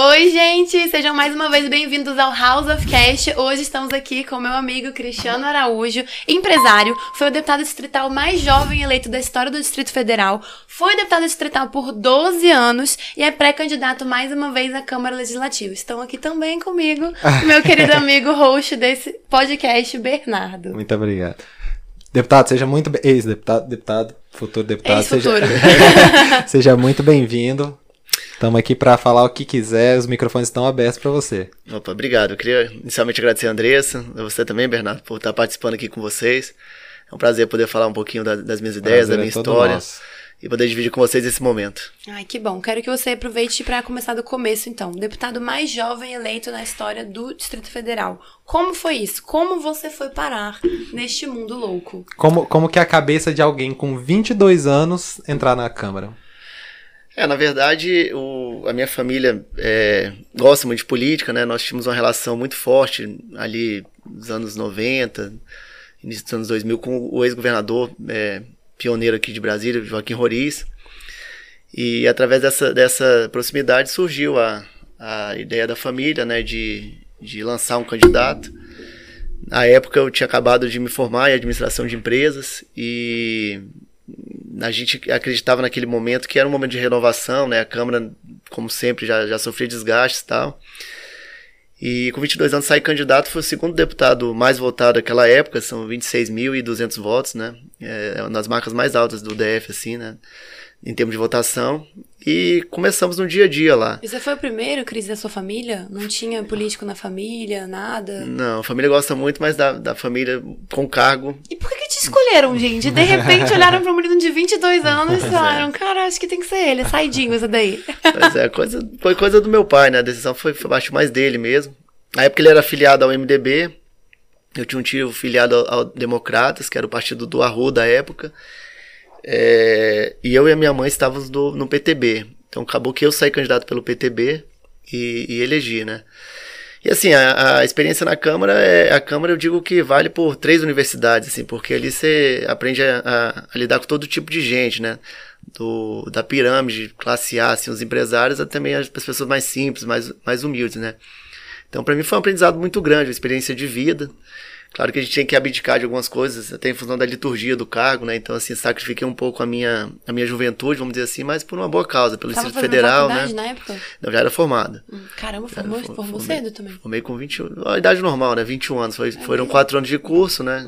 Oi, gente! Sejam mais uma vez bem-vindos ao House of Cash. Hoje estamos aqui com meu amigo Cristiano Araújo, empresário, foi o deputado distrital mais jovem eleito da história do Distrito Federal, foi deputado distrital por 12 anos e é pré-candidato mais uma vez à Câmara Legislativa. Estão aqui também comigo, meu querido amigo host desse podcast, Bernardo. Muito obrigado. Deputado, seja muito... Ex-deputado, deputado, futuro deputado. Ex-futuro. Seja muito bem-vindo. Estamos aqui para falar o que quiser, os microfones estão abertos para você. Opa, obrigado. Eu queria inicialmente agradecer a Andressa, a você também, Bernardo, por estar participando aqui com vocês. É um prazer poder falar um pouquinho das minhas ideias, da minha história. E poder dividir com vocês esse momento. Ai, que bom. Quero que você aproveite para começar do começo, então. Deputado mais jovem eleito na história do Distrito Federal. Como foi isso? Como você foi parar neste mundo louco? Como que a cabeça de alguém com 22 anos entrar na Câmara? Na verdade, a minha família gosta muito de política, né? Nós tínhamos uma relação muito forte ali nos anos 90, início dos anos 2000, com o ex-governador... pioneiro aqui de Brasília, Joaquim Roriz, e através dessa proximidade surgiu a ideia da família, né, de lançar um candidato. Na época eu tinha acabado de me formar em administração de empresas e a gente acreditava naquele momento que era um momento de renovação, né, a Câmara, como sempre, já sofria desgastes e tal. E com 22 anos saí candidato, foi o segundo deputado mais votado daquela época, são 26.200 votos, né? É uma das marcas mais altas do DF, assim, né? Em termos de votação. E começamos no dia a dia lá. E você foi o primeiro, Cris, da sua família? Não tinha político na família, nada? Não, a família gosta muito, mas da família com cargo. E por que te escolheram, gente? De repente olharam para um menino de 22 anos e falaram, cara, acho que tem que ser ele, saidinho essa daí. Pois é, foi coisa do meu pai, né? A decisão foi acho mais dele mesmo. Na época ele era filiado ao MDB, eu tinha um tio filiado ao Democratas, que era o partido do Arruda da época. E eu e a minha mãe estávamos no PTB, então acabou que eu saí candidato pelo PTB e elegi, né? E assim, a experiência na Câmara, a Câmara eu digo que vale por 3 universidades, assim, porque ali você aprende a lidar com todo tipo de gente, né? Da pirâmide, classe A, assim, os empresários, até também as pessoas mais simples, mais humildes, né? Então para mim foi um aprendizado muito grande, uma experiência de vida. Claro que a gente tinha que abdicar de algumas coisas, até em função da liturgia do cargo, né? Então, assim, sacrifiquei um pouco a minha juventude, vamos dizer assim, mas por uma boa causa, pelo Distrito Federal, né? Na época? Não, já era formado. Caramba, formou cedo também. Formei com 21, a idade normal, né? 21 anos. Foram 4 anos de curso, né?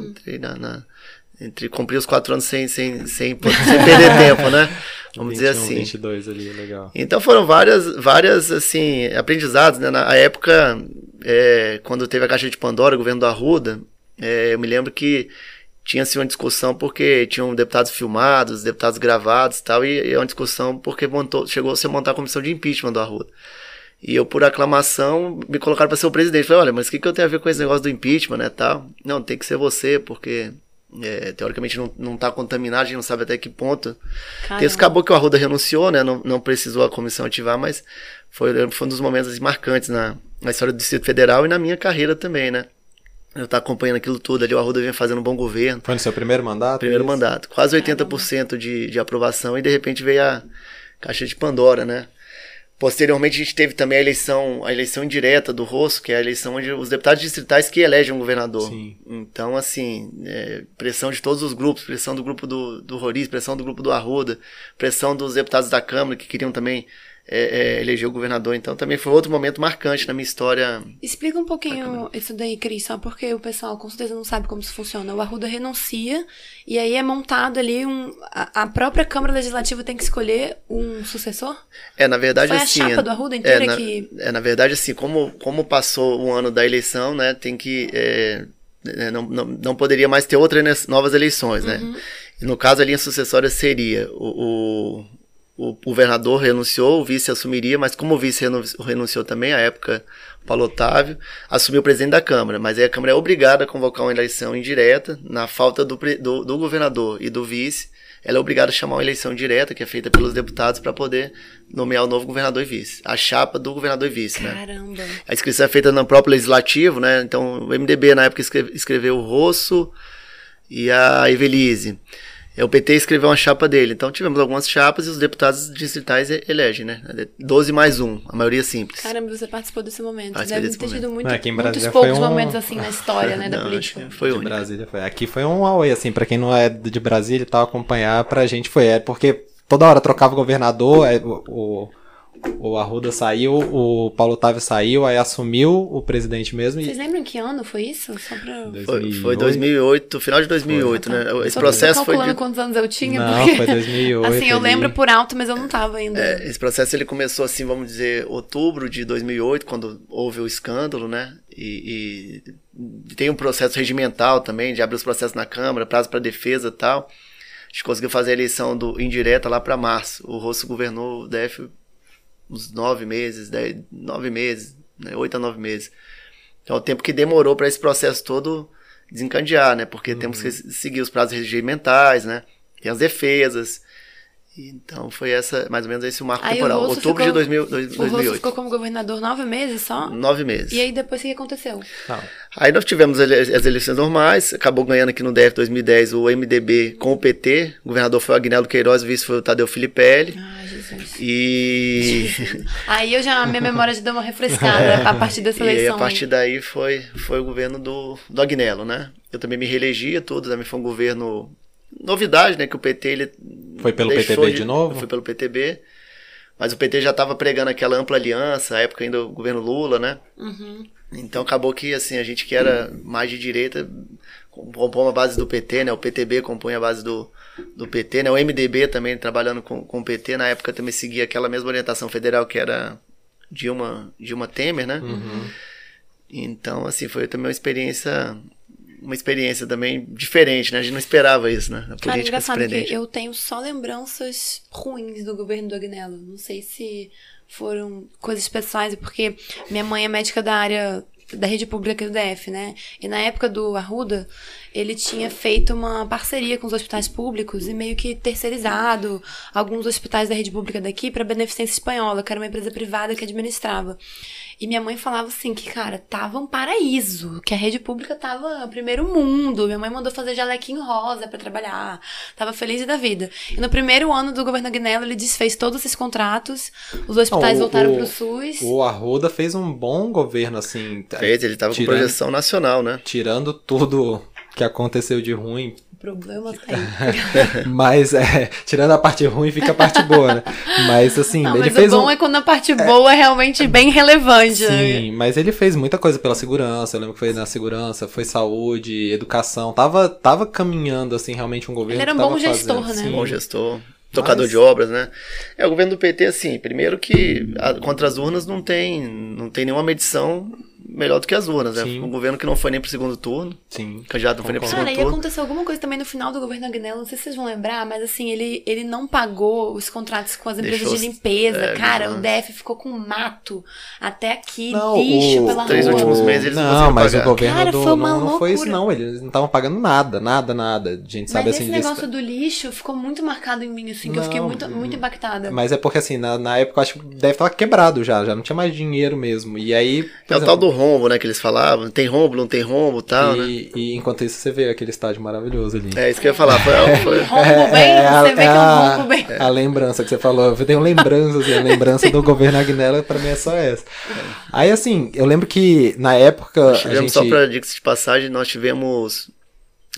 Cumpri os 4 anos sem perder tempo, né? Vamos dizer assim. 22 ali, legal. Então foram várias assim, aprendizados, né? Na época, quando teve a Caixa de Pandora, o governo do Arruda, eu me lembro que tinha-se uma discussão porque tinham deputados filmados, deputados gravados e tal, e uma discussão porque chegou-se a montar a comissão de impeachment do Arruda. E eu, por aclamação, me colocaram para ser o presidente. Falei, olha, mas o que eu tenho a ver com esse negócio do impeachment, né, tal? Não, tem que ser você, porque... teoricamente não está contaminado, a gente não sabe até que ponto. Isso acabou que o Arruda renunciou, né? Não precisou a comissão ativar, mas foi um dos momentos assim, marcantes na história do Distrito Federal e na minha carreira também, né? Eu estava acompanhando aquilo tudo ali, o Arruda vinha fazendo um bom governo. Foi no seu primeiro mandato? Primeiro mandato, quase 80% de aprovação e de repente veio a Caixa de Pandora, né? Posteriormente, a gente teve também a eleição indireta do Rosso, que é a eleição onde os deputados distritais que elegem um governador. Sim. Então, assim, pressão de todos os grupos, pressão do grupo do Roriz, pressão do grupo do Arruda, pressão dos deputados da Câmara, que queriam também eleger o governador. Então, também foi outro momento marcante na minha história. Explica um pouquinho isso daí, Cris, só porque o pessoal com certeza não sabe como isso funciona. O Arruda renuncia e aí é montado ali a própria Câmara Legislativa tem que escolher um sucessor? Na verdade, foi assim... Foi a chapa do Arruda inteira que... na verdade, assim, como passou o ano da eleição, né, tem que... não poderia mais ter outras novas eleições, né? Uhum. E no caso, a linha sucessória seria o governador renunciou, o vice assumiria, mas como o vice renunciou também, à época, o Paulo Otávio, assumiu o presidente da Câmara. Mas aí a Câmara é obrigada a convocar uma eleição indireta, na falta do governador e do vice, ela é obrigada a chamar uma eleição direta, que é feita pelos deputados, para poder nomear o novo governador e vice. A chapa do governador e vice, né? Caramba! A inscrição é feita no próprio legislativo, né? Então, o MDB, na época, escreveu o Rosso e a Evelize. o PT escreveu uma chapa dele. Então tivemos algumas chapas e os deputados distritais elegem, né? 12+1, a maioria simples. Caramba, você participou desse momento. Deve ter tido muito, muitos poucos momentos assim na história, né, da política. Foi único. Brasília foi. Aqui foi um auê, assim, pra quem não é de Brasília e tal, acompanhar, pra gente foi. É porque toda hora trocava o governador, o Arruda saiu, o Paulo Otávio saiu, aí assumiu o presidente mesmo. Vocês lembram que ano foi isso? Só pra... 2008. Foi 2008, final de 2008, né? Esse processo foi... Estou calculando quantos anos eu tinha, não, porque... foi 2008. Assim, eu lembro por alto, mas eu não estava ainda. Esse processo ele começou, assim, vamos dizer, outubro de 2008, quando houve o escândalo, né? E tem um processo regimental também, de abrir os processos na Câmara, prazo para defesa e tal. A gente conseguiu fazer a eleição indireta lá para março. O Rosso governou o DF... uns 9 meses, né? 8 a 9 meses. Então, o tempo que demorou para esse processo todo desencandear, né? Porque temos que seguir os prazos regimentais, né? Tem as defesas. Então, foi essa, mais ou menos esse o marco aí temporal. Outubro de 2008. O Rosso ficou como governador 9 meses só? 9 meses. E aí, depois, o que aconteceu? Ah. Aí, nós tivemos as eleições normais. Acabou ganhando aqui no DF 2010 o MDB com o PT. O governador foi o Agnelo Queiroz, o vice foi o Tadeu Filipelli. Ah, Jesus. Aí, minha memória já deu uma refrescada a partir dessa eleição. E aí, a partir daí, foi o governo do Agnelo, né? Eu também me reelegia tudo. Também foi um governo... Novidade, né, que o PT... ele foi pelo PTB de novo? Foi pelo PTB, mas o PT já estava pregando aquela ampla aliança, na época ainda o governo Lula, né? Uhum. Então acabou que, assim, a gente que era mais de direita compõe a base do PT, né? O PTB compõe a base do PT, né? O MDB também trabalhando com o PT, na época também seguia aquela mesma orientação federal que era Dilma Temer, né? Uhum. Então, assim, foi também uma experiência também diferente, né? A gente não esperava isso, né? A política é engraçado que eu tenho só lembranças ruins do governo do Agnelo. Não sei se foram coisas pessoais, porque minha mãe é médica da área da rede pública aqui do DF, né? E na época do Arruda, ele tinha feito uma parceria com os hospitais públicos e meio que terceirizado alguns hospitais da rede pública daqui para a Beneficência Espanhola, que era uma empresa privada que administrava. E minha mãe falava assim que, cara, tava um paraíso, que a rede pública tava primeiro mundo. Minha mãe mandou fazer jalequinho rosa pra trabalhar, tava feliz da vida. E no primeiro ano do governo Agnelo, ele desfez todos esses contratos, os hospitais voltaram pro SUS. O Arruda fez um bom governo, assim. Fez, ele tava com projeção nacional, né? Tirando tudo que aconteceu de ruim. Problemas aí. Mas, tirando a parte ruim, fica a parte boa, né? Mas, assim, não, ele mas fez o bom é quando a parte boa é realmente bem relevante. Sim, né? Mas ele fez muita coisa pela segurança. Eu lembro que foi na segurança, foi saúde, educação. Tava caminhando, assim, realmente um governo. Ele era um bom gestor, né? Sim. Bom gestor. Tocador de obras, né? É, o governo do PT, assim, primeiro que contra as urnas não tem nenhuma medição melhor do que as urnas, né? Um governo que não foi nem pro segundo turno. Sim. Candidato não foi nem pro segundo turno. Cara, e aconteceu alguma coisa também no final do governo Agnelo, não sei se vocês vão lembrar, mas assim, ele não pagou os contratos com as empresas de limpeza. Cara, o DF ficou com mato até aqui, lixo pela rua. Os 3 últimos meses eles não conseguiram pagar. Não, mas o governo não foi isso não, eles não estavam pagando nada. A gente sabe, mas assim, esse negócio do lixo ficou muito marcado em mim, assim, que eu fiquei muito, muito impactada. Mas é porque, assim, na época eu acho que o DF tava quebrado já não tinha mais dinheiro mesmo. E aí, é o tal do rombo, né, que eles falavam, tem rombo, não tem rombo, tal, né? E enquanto isso você vê aquele estádio maravilhoso ali. É isso que eu ia falar. A lembrança que você falou, eu tenho lembranças, a lembrança do governo Agnelo pra mim é só essa. Aí, assim, eu lembro que na época só pra dicas de passagem, nós tivemos...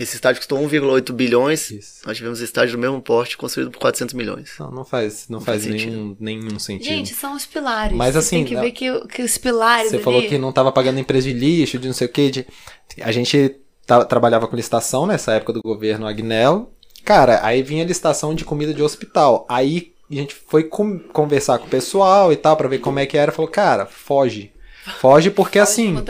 Esse estádio custou 1,8 bilhões, isso. Nós tivemos estádio do mesmo porte, construído por 400 milhões. Não faz nenhum sentido. Gente, são os pilares. Mas, assim, tem que ver que os pilares... Você falou que não estava pagando empresa de lixo, de não sei o quê. A gente trabalhava com licitação nessa época do governo Agnelo. Cara, aí vinha a licitação de comida de hospital. Aí a gente foi conversar com o pessoal e tal, pra ver como é que era. Falou, cara, foge porque, assim,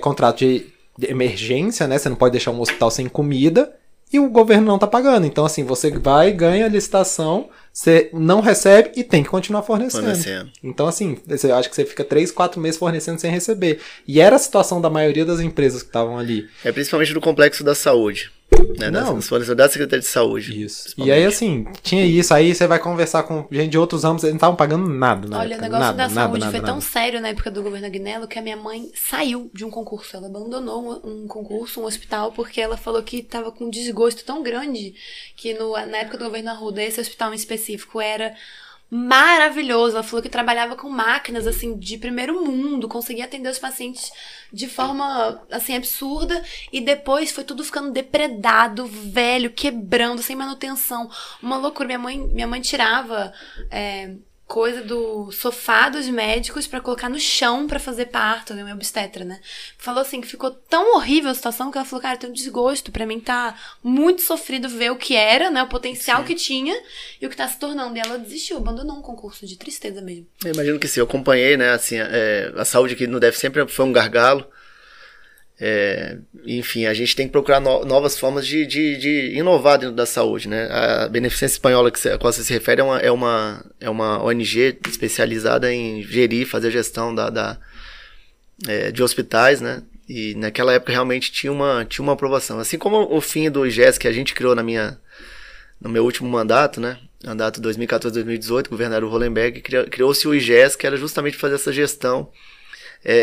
contrato de emergência, né? Você não pode deixar um hospital sem comida e o governo não tá pagando. Então, assim, você vai, ganha a licitação, você não recebe e tem que continuar fornecendo. Então, assim, eu acho que você fica 3, 4 meses fornecendo sem receber. E era a situação da maioria das empresas que estavam ali. É principalmente do complexo da saúde. né? Não. Nas forças da Secretaria de Saúde. Isso. E aí, assim, tinha isso. Aí você vai conversar com gente de outros ramos, eles não estavam pagando nada, né? Olha, época. O negócio nada, da nada, saúde nada, foi nada, tão nada. Sério na época do governo Agnelo que a minha mãe saiu de um concurso. Ela abandonou um concurso, um hospital, porque ela falou que estava com um desgosto tão grande que na época do governo Arruda, esse hospital em específico era maravilhoso. Ela falou que trabalhava com máquinas, assim, de primeiro mundo, conseguia atender os pacientes de forma, assim, absurda, e depois foi tudo ficando depredado, velho, quebrando, sem manutenção, uma loucura. Minha mãe tirava coisa do sofá dos médicos pra colocar no chão pra fazer parto, né? Minha obstetra, né? Falou assim que ficou tão horrível a situação que ela falou, cara, eu tenho um desgosto, pra mim tá muito sofrido ver o que era, né? O potencial Sim. que tinha e o que tá se tornando. E ela desistiu, abandonou um concurso de tristeza mesmo. Eu imagino que sim, eu acompanhei, né? Assim, a saúde aqui no DF sempre foi um gargalo. Enfim, a gente tem que procurar novas formas de inovar dentro da saúde, né? A Beneficência Espanhola a qual você se refere é uma ONG especializada em gerir, fazer gestão de hospitais, né? E naquela época realmente tinha uma aprovação. Assim como o fim do IGES que a gente criou no meu último mandato, né? Mandato 2014-2018, governador Rollemberg, criou-se o IGES, que era justamente fazer essa gestão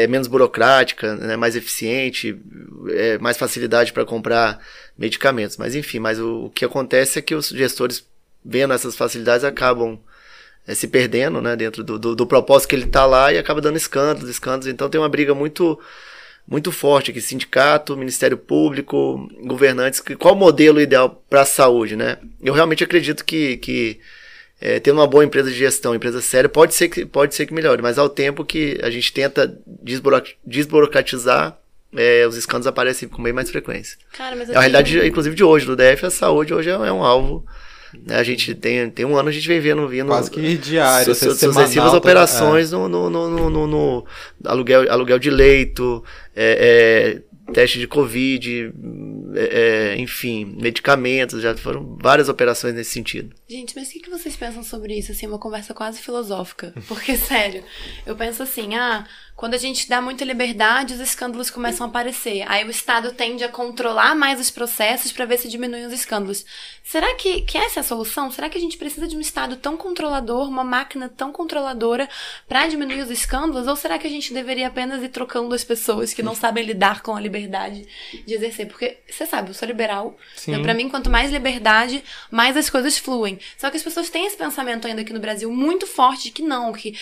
menos burocrática, né, mais eficiente, mais facilidade para comprar medicamentos. Mas enfim, mas o que acontece é que os gestores, vendo essas facilidades, acabam se perdendo, né, dentro do propósito que ele está lá, e acaba dando escândalos. Então tem uma briga muito, muito forte aqui, sindicato, Ministério Público, governantes, qual o modelo ideal para a saúde, né? Eu realmente acredito que tendo uma boa empresa de gestão, empresa séria, pode ser que melhore, mas ao tempo que a gente tenta desburocratizar, os escândalos aparecem com bem mais frequência. Cara, mas a realidade, inclusive, de hoje, do DF, a saúde hoje é um alvo. Né? A gente tem um ano, a gente vem vendo quase que diário, sucessivas operações no aluguel de leito, teste de Covid, enfim, medicamentos, já foram várias operações nesse sentido. Gente, mas o que vocês pensam sobre isso? Assim, uma conversa quase filosófica, porque, sério, eu penso assim, quando a gente dá muita liberdade, os escândalos começam a aparecer, aí o Estado tende a controlar mais os processos para ver se diminuem os escândalos. Será que essa é a solução? Será que a gente precisa de um Estado tão controlador, uma máquina tão controladora para diminuir os escândalos? Ou será que a gente deveria apenas ir trocando as pessoas que não sabem lidar com a liberdade de exercer? Porque, você sabe, eu sou liberal, então pra mim, quanto mais liberdade, mais as coisas fluem. Só que as pessoas têm esse pensamento ainda aqui no Brasil muito forte de que não, que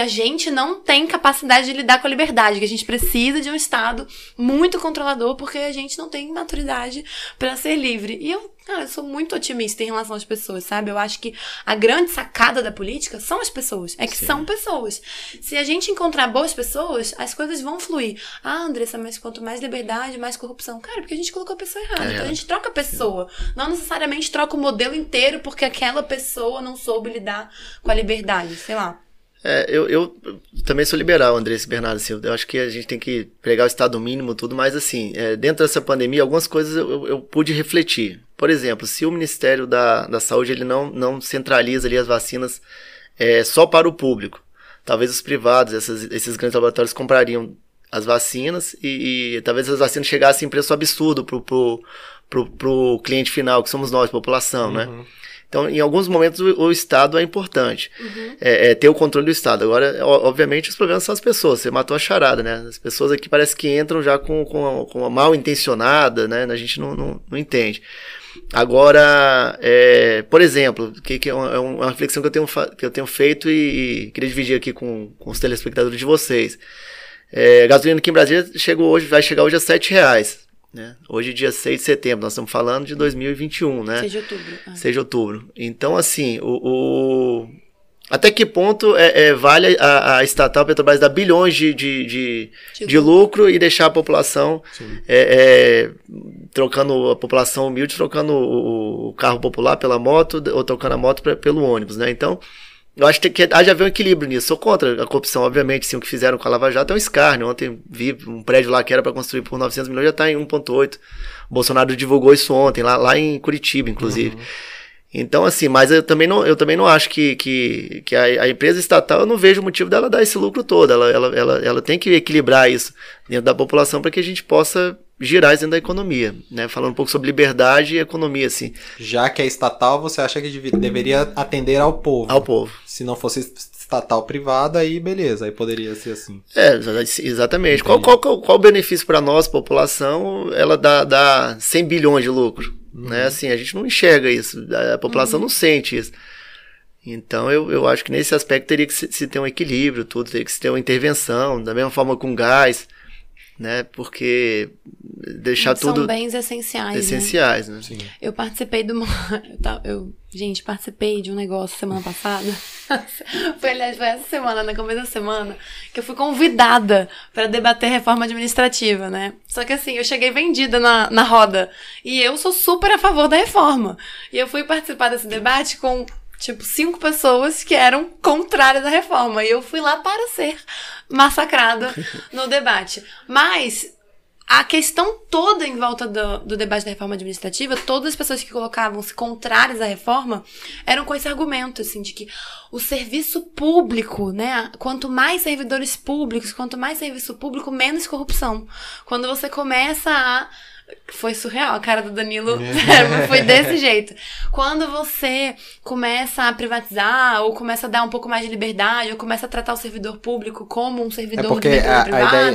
a gente não tem capacidade de lidar com a liberdade, que a gente precisa de um Estado muito controlador porque a gente não tem maturidade pra ser livre. E eu sou muito otimista em relação às pessoas, sabe? Eu acho que a grande sacada da política são as pessoas. É que Sim. são pessoas. Se a gente encontrar boas pessoas, as coisas vão fluir. Ah, Andressa, mas quanto mais liberdade, mais corrupção. Cara, porque a gente colocou a pessoa errada. Então a gente troca a pessoa. Sim. Não necessariamente troca o modelo inteiro porque aquela pessoa não soube lidar com a liberdade. Sei lá. Eu também sou liberal, Andressa e Bernardo. Assim, eu acho que a gente tem que pregar o Estado mínimo, tudo, mas assim, dentro dessa pandemia, algumas coisas eu pude refletir. Por exemplo, se o Ministério da Saúde ele não centraliza ali as vacinas só para o público, talvez os privados, esses grandes laboratórios comprariam as vacinas e talvez as vacinas chegassem em preço absurdo pro cliente final, que somos nós, população, né? Então, em alguns momentos, o Estado é importante. Uhum. Ter o controle do Estado. Agora, obviamente, os problemas são as pessoas. Você matou a charada, né? As pessoas aqui parece que entram já com a mal intencionada, né? A gente não entende. Agora, por exemplo, que é uma reflexão que eu tenho feito e queria dividir aqui com os telespectadores de vocês. Gasolina aqui em Brasília vai chegar hoje a R$7,00. Né? Hoje, dia 6 de setembro, nós estamos falando de 2021, né? 6 de outubro. 6 de outubro. Então, assim, até que ponto vale a estatal Petrobras dar bilhões de lucro e deixar a população trocando a população humilde, trocando o carro popular pela moto ou trocando a moto pelo ônibus, né? Então, eu acho que há de haver um equilíbrio nisso. Sou contra a corrupção, obviamente, sim, o que fizeram com a Lava Jato é um escárnio. Ontem vi um prédio lá que era para construir por 900 milhões, já está em 1,8. O Bolsonaro divulgou isso ontem, lá em Curitiba, inclusive. Uhum. Então, assim, mas eu também não acho que a empresa estatal, eu não vejo o motivo dela dar esse lucro todo. Ela tem que equilibrar isso dentro da população para que a gente possa gerais dentro da economia, né? Falando um pouco sobre liberdade e economia, assim. Já que é estatal, você acha que deveria atender ao povo? Ao povo. Se não fosse estatal privada, aí beleza, aí poderia ser assim. É, exatamente. Qual o benefício para nós, população? Ela dá 100 bilhões de lucro, né? Assim, a gente não enxerga isso, a população não sente isso. Então, eu acho que nesse aspecto teria que se ter um equilíbrio, tudo, teria que se ter uma intervenção, da mesma forma com gás, né? Porque deixar tudo... São bens essenciais, né? Sim. Eu participei de uma... Gente, participei de um negócio semana passada. Aliás, foi essa semana, no começo da semana, que eu fui convidada para debater reforma administrativa, né? Só que assim, eu cheguei vendida na roda. E eu sou super a favor da reforma. E eu fui participar desse debate com... tipo, 5 pessoas que eram contrárias à reforma. E eu fui lá para ser massacrada no debate. Mas a questão toda em volta do debate da reforma administrativa, todas as pessoas que colocavam-se contrárias à reforma eram com esse argumento, assim, de que o serviço público, né? Quanto mais servidores públicos, quanto mais serviço público, menos corrupção. Quando você começa a... Foi surreal, a cara do Danilo foi desse jeito. Quando você começa a privatizar, ou começa a dar um pouco mais de liberdade, ou começa a tratar o servidor público como um servidor privado.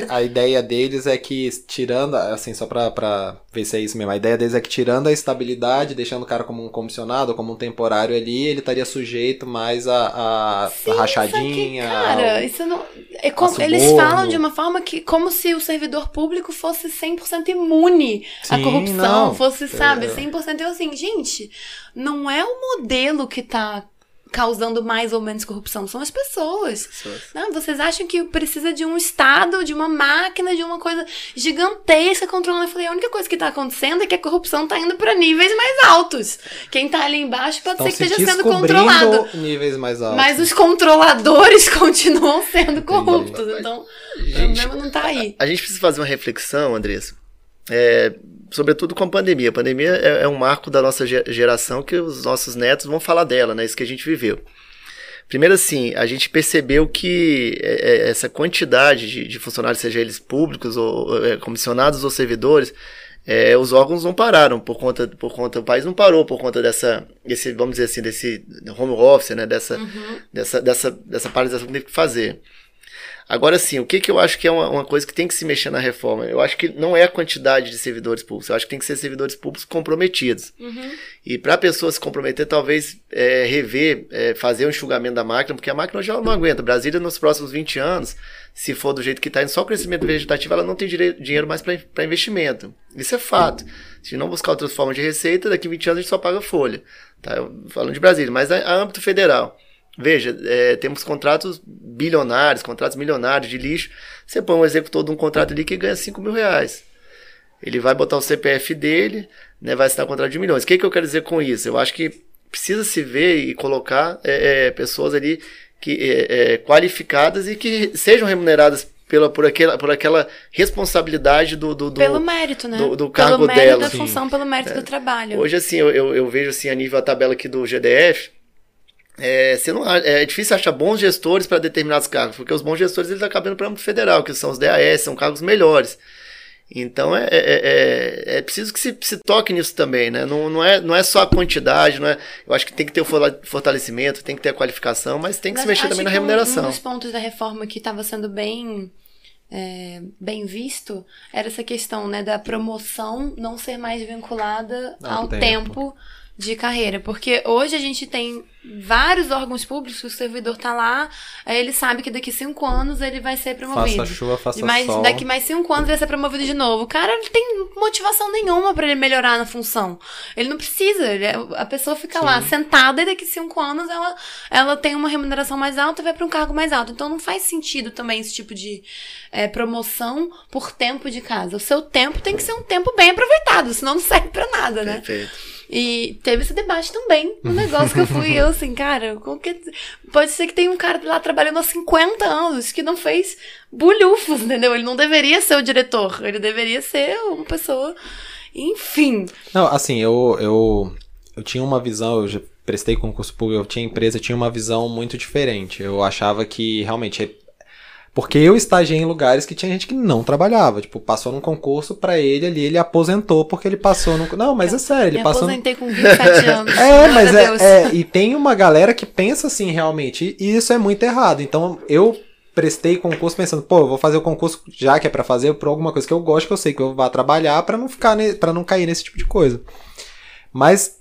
A ideia deles é que, tirando, assim, só pra ver se é isso mesmo, a ideia deles é que tirando a estabilidade, deixando o cara como um comissionado, como um temporário ali, ele estaria sujeito mais a rachadinha. Isso aqui, cara, isso não... Eles falam de uma forma que, como se o servidor público fosse 100% imune. Sim, a corrupção fosse, sabe, 100%. Eu assim, gente, não é o modelo que tá causando mais ou menos corrupção, são as pessoas. Não, vocês acham que precisa de um estado, de uma máquina, de uma coisa gigantesca controlando? Eu falei, a única coisa que tá acontecendo é que a corrupção tá indo pra níveis mais altos. Quem tá ali embaixo pode ser que esteja sendo controlado, níveis mais altos. Mas os controladores continuam sendo corruptos. Então, o problema não tá aí. A gente precisa fazer uma reflexão, Andressa. Sobretudo com a pandemia. A pandemia é um marco da nossa geração, que os nossos netos vão falar dela, né? Isso que a gente viveu. Primeiro, assim, a gente percebeu que essa quantidade de funcionários, seja eles públicos, ou comissionados ou servidores, os órgãos não pararam, o país não parou por conta desse, vamos dizer assim, desse home office, né? Dessa paralisação que teve que fazer. Agora sim, o que eu acho que é uma coisa que tem que se mexer na reforma? Eu acho que não é a quantidade de servidores públicos, eu acho que tem que ser servidores públicos comprometidos. E para a pessoa se comprometer, talvez rever, fazer um enxugamento da máquina, porque a máquina já não aguenta. Brasília, nos próximos 20 anos, se for do jeito que está indo, só o crescimento vegetativo, ela não tem dinheiro mais para investimento. Isso é fato. Se não buscar outras formas de receita, daqui a 20 anos a gente só paga folha. Tá? Falando de Brasília, mas a âmbito federal. Veja, temos contratos bilionários, contratos milionários de lixo. Você põe um executor de um contrato ali que ganha 5 mil reais. Ele vai botar o CPF dele, né, vai assinar um contrato de milhões. O que eu quero dizer com isso? Eu acho que precisa se ver e colocar pessoas ali que, qualificadas e que sejam remuneradas por aquela responsabilidade pelo mérito, né? Do cargo dela. Pelo mérito da função, pelo mérito do trabalho. Hoje, assim, eu vejo assim, a nível da tabela aqui do GDF, é difícil achar bons gestores para determinados cargos, porque os bons gestores eles acabam indo para o âmbito federal, que são os DAS, são cargos melhores. Então é preciso que se toque nisso também, né? Não é só a quantidade, eu acho que tem que ter o fortalecimento, tem que ter a qualificação, mas tem que se mexer também na remuneração. Um dos pontos da reforma que estava sendo bem visto era essa questão, né, da promoção não ser mais vinculada ao tempo de carreira, porque hoje a gente tem vários órgãos públicos, o servidor tá lá, ele sabe que daqui 5 anos ele vai ser promovido. Faça chuva, faça sol. Daqui mais 5 anos ele vai ser promovido de novo. O cara não tem motivação nenhuma pra ele melhorar na função. Ele não precisa, a pessoa fica lá sentada e daqui 5 anos ela tem uma remuneração mais alta e vai pra um cargo mais alto. Então não faz sentido também esse tipo de promoção por tempo de casa. O seu tempo tem que ser um tempo bem aproveitado, senão não serve pra nada, né? Perfeito. E teve esse debate também, um negócio que eu fui, eu assim, cara, pode ser que tem um cara lá trabalhando há 50 anos que não fez bulhufos, entendeu? Ele não deveria ser o diretor, ele deveria ser uma pessoa, enfim. Não, assim, eu tinha uma visão, eu já prestei concurso público, eu tinha empresa, eu tinha uma visão muito diferente. Eu achava que realmente... Porque eu estagiei em lugares que tinha gente que não trabalhava. Tipo, passou num concurso pra ele ali, ele aposentou porque ele passou num... Não, mas é sério, ele passou... Eu aposentei com 27 anos. É, mas e tem uma galera que pensa assim, realmente, e isso é muito errado. Então, eu prestei concurso pensando, pô, eu vou fazer o concurso, já que é pra fazer, por alguma coisa que eu gosto, que eu sei que eu vou trabalhar, pra não ficar, pra não cair nesse tipo de coisa. Mas,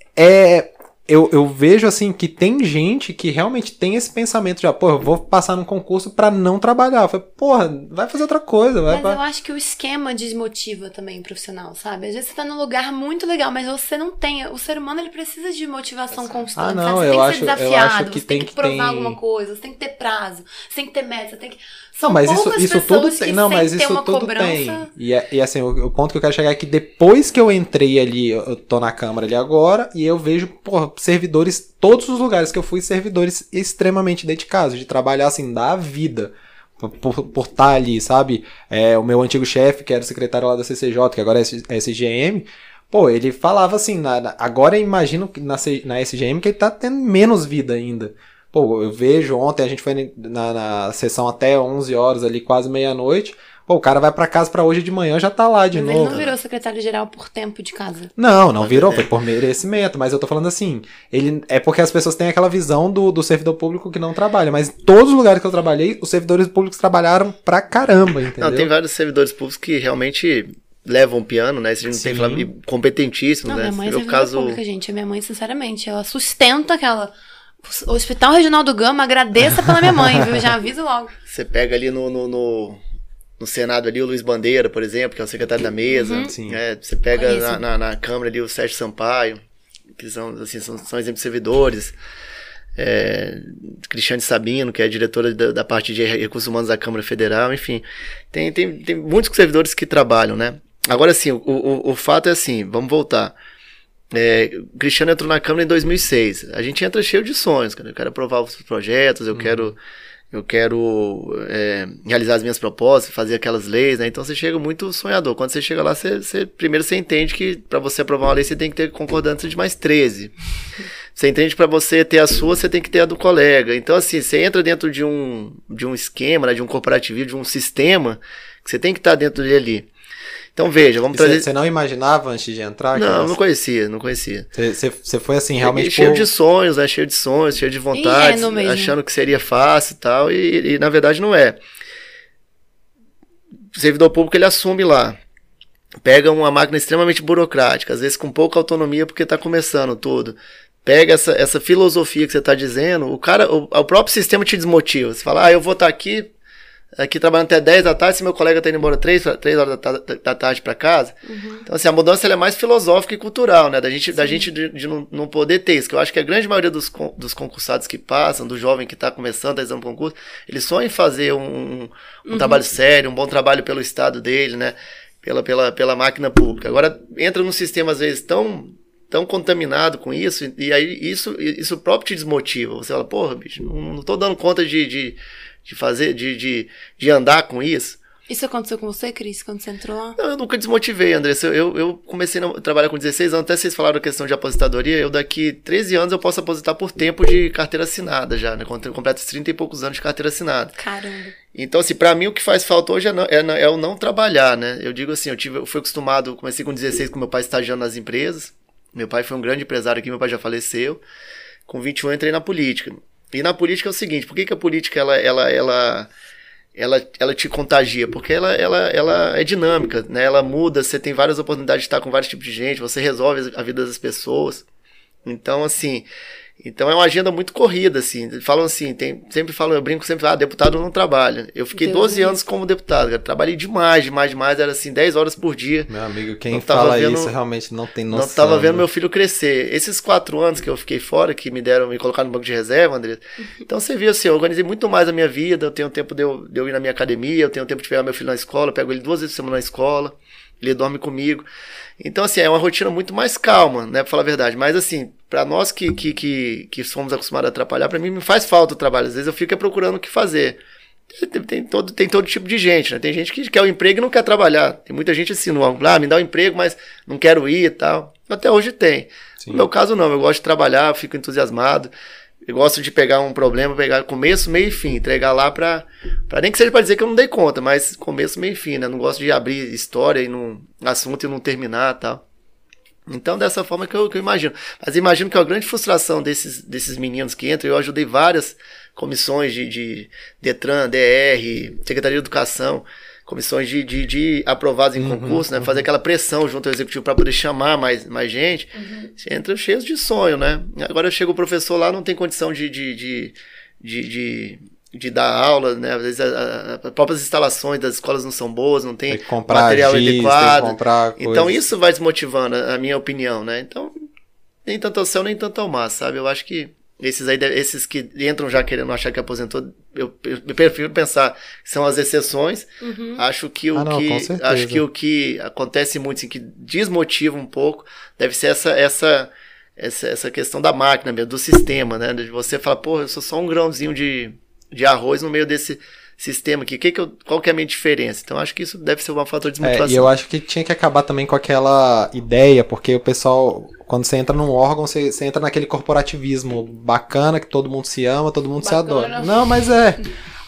eu vejo, assim, que tem gente que realmente tem esse pensamento de, pô, eu vou passar num concurso pra não trabalhar. Eu falei, porra, vai fazer outra coisa. Mas eu acho que o esquema desmotiva também o profissional, sabe? Às vezes você tá num lugar muito legal, mas você não tem... O ser humano, ele precisa de motivação constante. Ah, não, sabe? Você tem que ser desafiado, você tem que provar alguma coisa, você tem que ter prazo, você tem que ter meta, você tem que... Não, mas isso tudo tem. Não, mas isso tudo tem. E assim, o ponto que eu quero chegar é que depois que eu entrei ali, eu tô na Câmara ali agora, e eu vejo, porra, servidores, todos os lugares que eu fui, servidores extremamente dedicados, de trabalhar assim, da vida, por estar ali, sabe? O meu antigo chefe, que era o secretário lá da CCJ, que agora é SGM, pô, ele falava assim, agora eu imagino que na SGM que ele tá tendo menos vida ainda. Pô, eu vejo, ontem a gente foi na sessão até 11 horas ali, quase meia-noite. Pô, o cara vai pra casa pra hoje de manhã, já tá lá de novo. Ele não virou secretário-geral por tempo de casa. Não, não virou, foi por merecimento. Mas eu tô falando assim, ele é porque as pessoas têm aquela visão do servidor público que não trabalha. Mas em todos os lugares que eu trabalhei, os servidores públicos trabalharam pra caramba, entendeu? Não, tem vários servidores públicos que realmente... levam piano, né? Esse não tem Flávia, competentíssimo, não, né? Minha mãe é servidora pública, gente. A minha mãe, sinceramente, ela sustenta aquela... O Hospital Regional do Gama, agradeça pela minha mãe, viu? Já aviso logo. Você pega ali no Senado ali o Luiz Bandeira, por exemplo, que é o secretário da mesa. Uhum. Sim. É, você pega na Câmara ali o Sérgio Sampaio, que são exemplos de servidores. Cristiane Sabino, que é a diretora da parte de recursos humanos da Câmara Federal. Enfim, tem muitos servidores que trabalham, né? Agora sim, o fato é assim, vamos voltar. O Cristiano entrou na Câmara em 2006. A gente entra cheio de sonhos, cara. Eu quero aprovar os projetos, eu quero realizar as minhas propostas, fazer aquelas leis, né? Então você chega muito sonhador. Quando você chega lá, primeiro você entende que para você aprovar uma lei, você tem que ter concordância de mais 13. Você entende que para você ter a sua, você tem que ter a do colega. Então assim, você entra dentro de um esquema, né? De um corporativismo, de um sistema, que você tem que estar dentro dele ali. Então veja, vamos trazer... Você não imaginava antes de entrar? Não, eu não conhecia, não conhecia. Você foi assim, realmente... Cheio de sonhos, né? Cheio de sonhos, cheio de vontades, achando que seria fácil e tal, e na verdade não é. O servidor público, ele assume lá. Pega uma máquina extremamente burocrática, às vezes com pouca autonomia porque está começando tudo. Pega essa filosofia que você está dizendo, o próprio sistema te desmotiva. Você fala, eu vou estar aqui trabalhando até 10 da tarde, se meu colega tá indo embora 3 horas da tarde para casa. Uhum. Então, assim, a mudança ela é mais filosófica e cultural, né? Da gente de não poder ter isso, que eu acho que a grande maioria dos concursados que passam, do jovem que tá começando, tá exame concurso, eles sonham em fazer um trabalho sério, um bom trabalho pelo estado dele, né? Pela máquina pública. Agora, entra num sistema, às vezes, tão contaminado com isso, e aí isso próprio te desmotiva. Você fala, porra, bicho, não tô dando conta de andar com isso. Isso aconteceu com você, Cris, quando você entrou lá? Não, eu nunca desmotivei, Andressa. Eu comecei a trabalhar com 16 anos, até vocês falaram a questão de aposentadoria, eu daqui 13 anos eu posso aposentar por tempo de carteira assinada já, né? Quando eu completo 30 e poucos anos de carteira assinada. Caramba. Então, assim, pra mim o que faz falta hoje é o não trabalhar, né? Eu digo assim, eu fui acostumado, comecei com 16 com meu pai estagiando nas empresas, meu pai foi um grande empresário aqui, meu pai já faleceu, com 21 eu entrei na política. E na política é o seguinte, por que a política ela te contagia? Porque ela é dinâmica, né? Ela muda, você tem várias oportunidades de estar com vários tipos de gente, você resolve a vida das pessoas. Então, assim, é uma agenda muito corrida, assim. Falam assim, eu brinco sempre, deputado não trabalha. Eu fiquei 12 anos como deputado, cara. Trabalhei demais, era assim, 10 horas por dia. Meu amigo, quem fala isso realmente não tem noção. Não tava vendo meu filho crescer. Esses 4 anos que eu fiquei fora, que me colocaram no banco de reserva, André. Então você viu assim, eu organizei muito mais a minha vida, eu tenho tempo de eu ir na minha academia, eu tenho tempo de pegar meu filho na escola, eu pego ele 2 vezes por semana na escola. Ele dorme comigo. Então, assim, é uma rotina muito mais calma, né? Pra falar a verdade. Mas, assim, pra nós que somos acostumados a atrapalhar, pra mim me faz falta o trabalho. Às vezes eu fico procurando o que fazer. Tem todo tipo de gente, né? Tem gente que quer o emprego e não quer trabalhar. Tem muita gente assim, me dá um emprego, mas não quero ir e tal. Até hoje tem. Sim. No meu caso, não. Eu gosto de trabalhar, fico entusiasmado. Eu gosto de pegar um problema, pegar começo, meio e fim, entregar lá pra... nem que seja pra dizer que eu não dei conta, mas começo, meio e fim, né? Não gosto de abrir história e não... assunto e não terminar e tal. Então, dessa forma que eu imagino. Mas imagino que a grande frustração desses meninos que entram, eu ajudei várias comissões de DETRAN, DR, Secretaria de Educação, comissões de aprovados em concurso, né? Fazer aquela pressão junto ao executivo para poder chamar mais gente. Você entra cheio de sonho, né? Agora chega o professor lá, não tem condição de dar aula, né? Às vezes as próprias instalações das escolas não são boas, não tem material adequado. Então isso vai desmotivando, a minha opinião, né? Então, nem tanto ao céu, nem tanto ao mar, sabe? Eu acho que esses que entram já querendo achar que aposentou, eu prefiro pensar que são as exceções. Acho que o que acontece muito, assim, que desmotiva um pouco, deve ser essa questão da máquina mesmo, do sistema, né? De você falar, pô, eu sou só um grãozinho de arroz no meio desse sistema aqui, qual que é a minha diferença? Então acho que isso deve ser um fator de desmotivação. E eu acho que tinha que acabar também com aquela ideia, porque o pessoal, quando você entra num órgão, você entra naquele corporativismo bacana, que todo mundo se ama, todo mundo se adora. Não, mas é...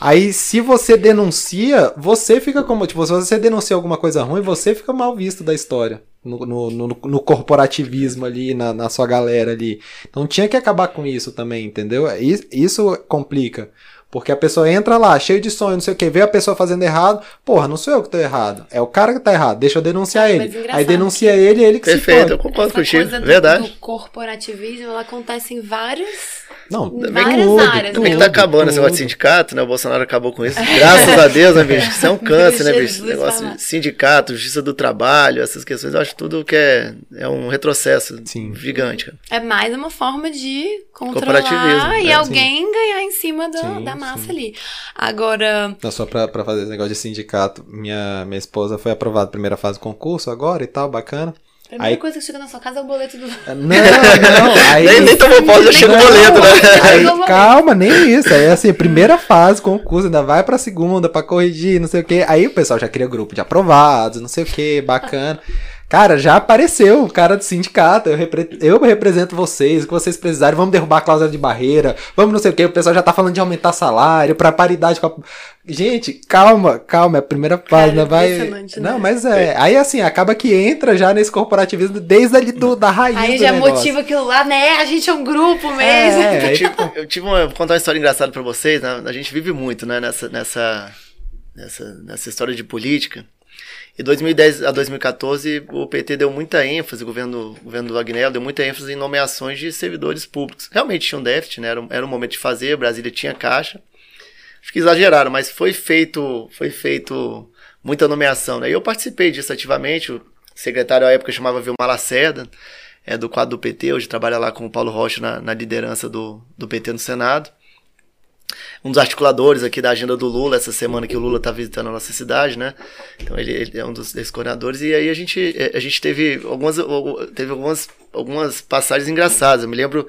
Aí, se você denuncia, você fica como... Tipo, se você denuncia alguma coisa ruim, você fica mal visto da história. No corporativismo ali, na sua galera ali. Então tinha que acabar com isso também, entendeu? Isso complica. Porque a pessoa entra lá, cheio de sonho, não sei o que, vê a pessoa fazendo errado, porra, não sou eu que tô errado, é o cara que tá errado, deixa eu denunciar ele. Aí denuncia ele e ele que se fode. Perfeito, eu concordo com o Chico, verdade. O corporativismo, ela acontece em várias... Não, várias áreas. Também que tá acabando esse negócio de sindicato, né? O Bolsonaro acabou com isso. Graças a Deus, né, bicho? Isso é um câncer, né, bicho? Esse negócio de sindicato, justiça do trabalho, essas questões, eu acho tudo que é um retrocesso gigante, cara. É mais uma forma de controlar e alguém ganhar em cima da massa ali. Agora... Não, só pra fazer esse negócio de sindicato, minha esposa foi aprovada na primeira fase do concurso agora e tal, bacana. A primeira coisa que chega na sua casa é o boleto do... Não, aí... Nem tomou pausa, já chega o boleto, né? Aí, calma, nem isso. Aí, assim, primeira fase, concurso, ainda vai pra segunda, pra corrigir, não sei o quê. Aí o pessoal já cria grupo de aprovados, não sei o quê, bacana. Cara, já apareceu o cara do sindicato, eu represento vocês, o que vocês precisarem, vamos derrubar a cláusula de barreira, vamos não sei o que, o pessoal já tá falando de aumentar salário, pra paridade com a... Gente, calma, é a primeira fase, né? Não, mas é, aí assim, acaba que entra já nesse corporativismo desde ali da raiz aí do negócio. Aí já motiva aquilo lá, né? A gente é um grupo mesmo. É, vou contar uma história engraçada pra vocês, né? A gente vive muito, né, nessa história de política. De 2010 a 2014, o PT deu muita ênfase, o governo do Agnelo deu muita ênfase em nomeações de servidores públicos. Realmente tinha um déficit, né? Era o momento de fazer, Brasília tinha caixa. Acho que exageraram, mas foi feito muita nomeação, né? E eu participei disso ativamente, o secretário à época chamava Vilmar Lacerda, do quadro do PT, hoje trabalha lá com o Paulo Rocha na liderança do PT no Senado. Um dos articuladores aqui da agenda do Lula, essa semana que o Lula está visitando a nossa cidade, né? Então ele é um desses coordenadores. E aí a gente teve algumas passagens engraçadas. Eu me lembro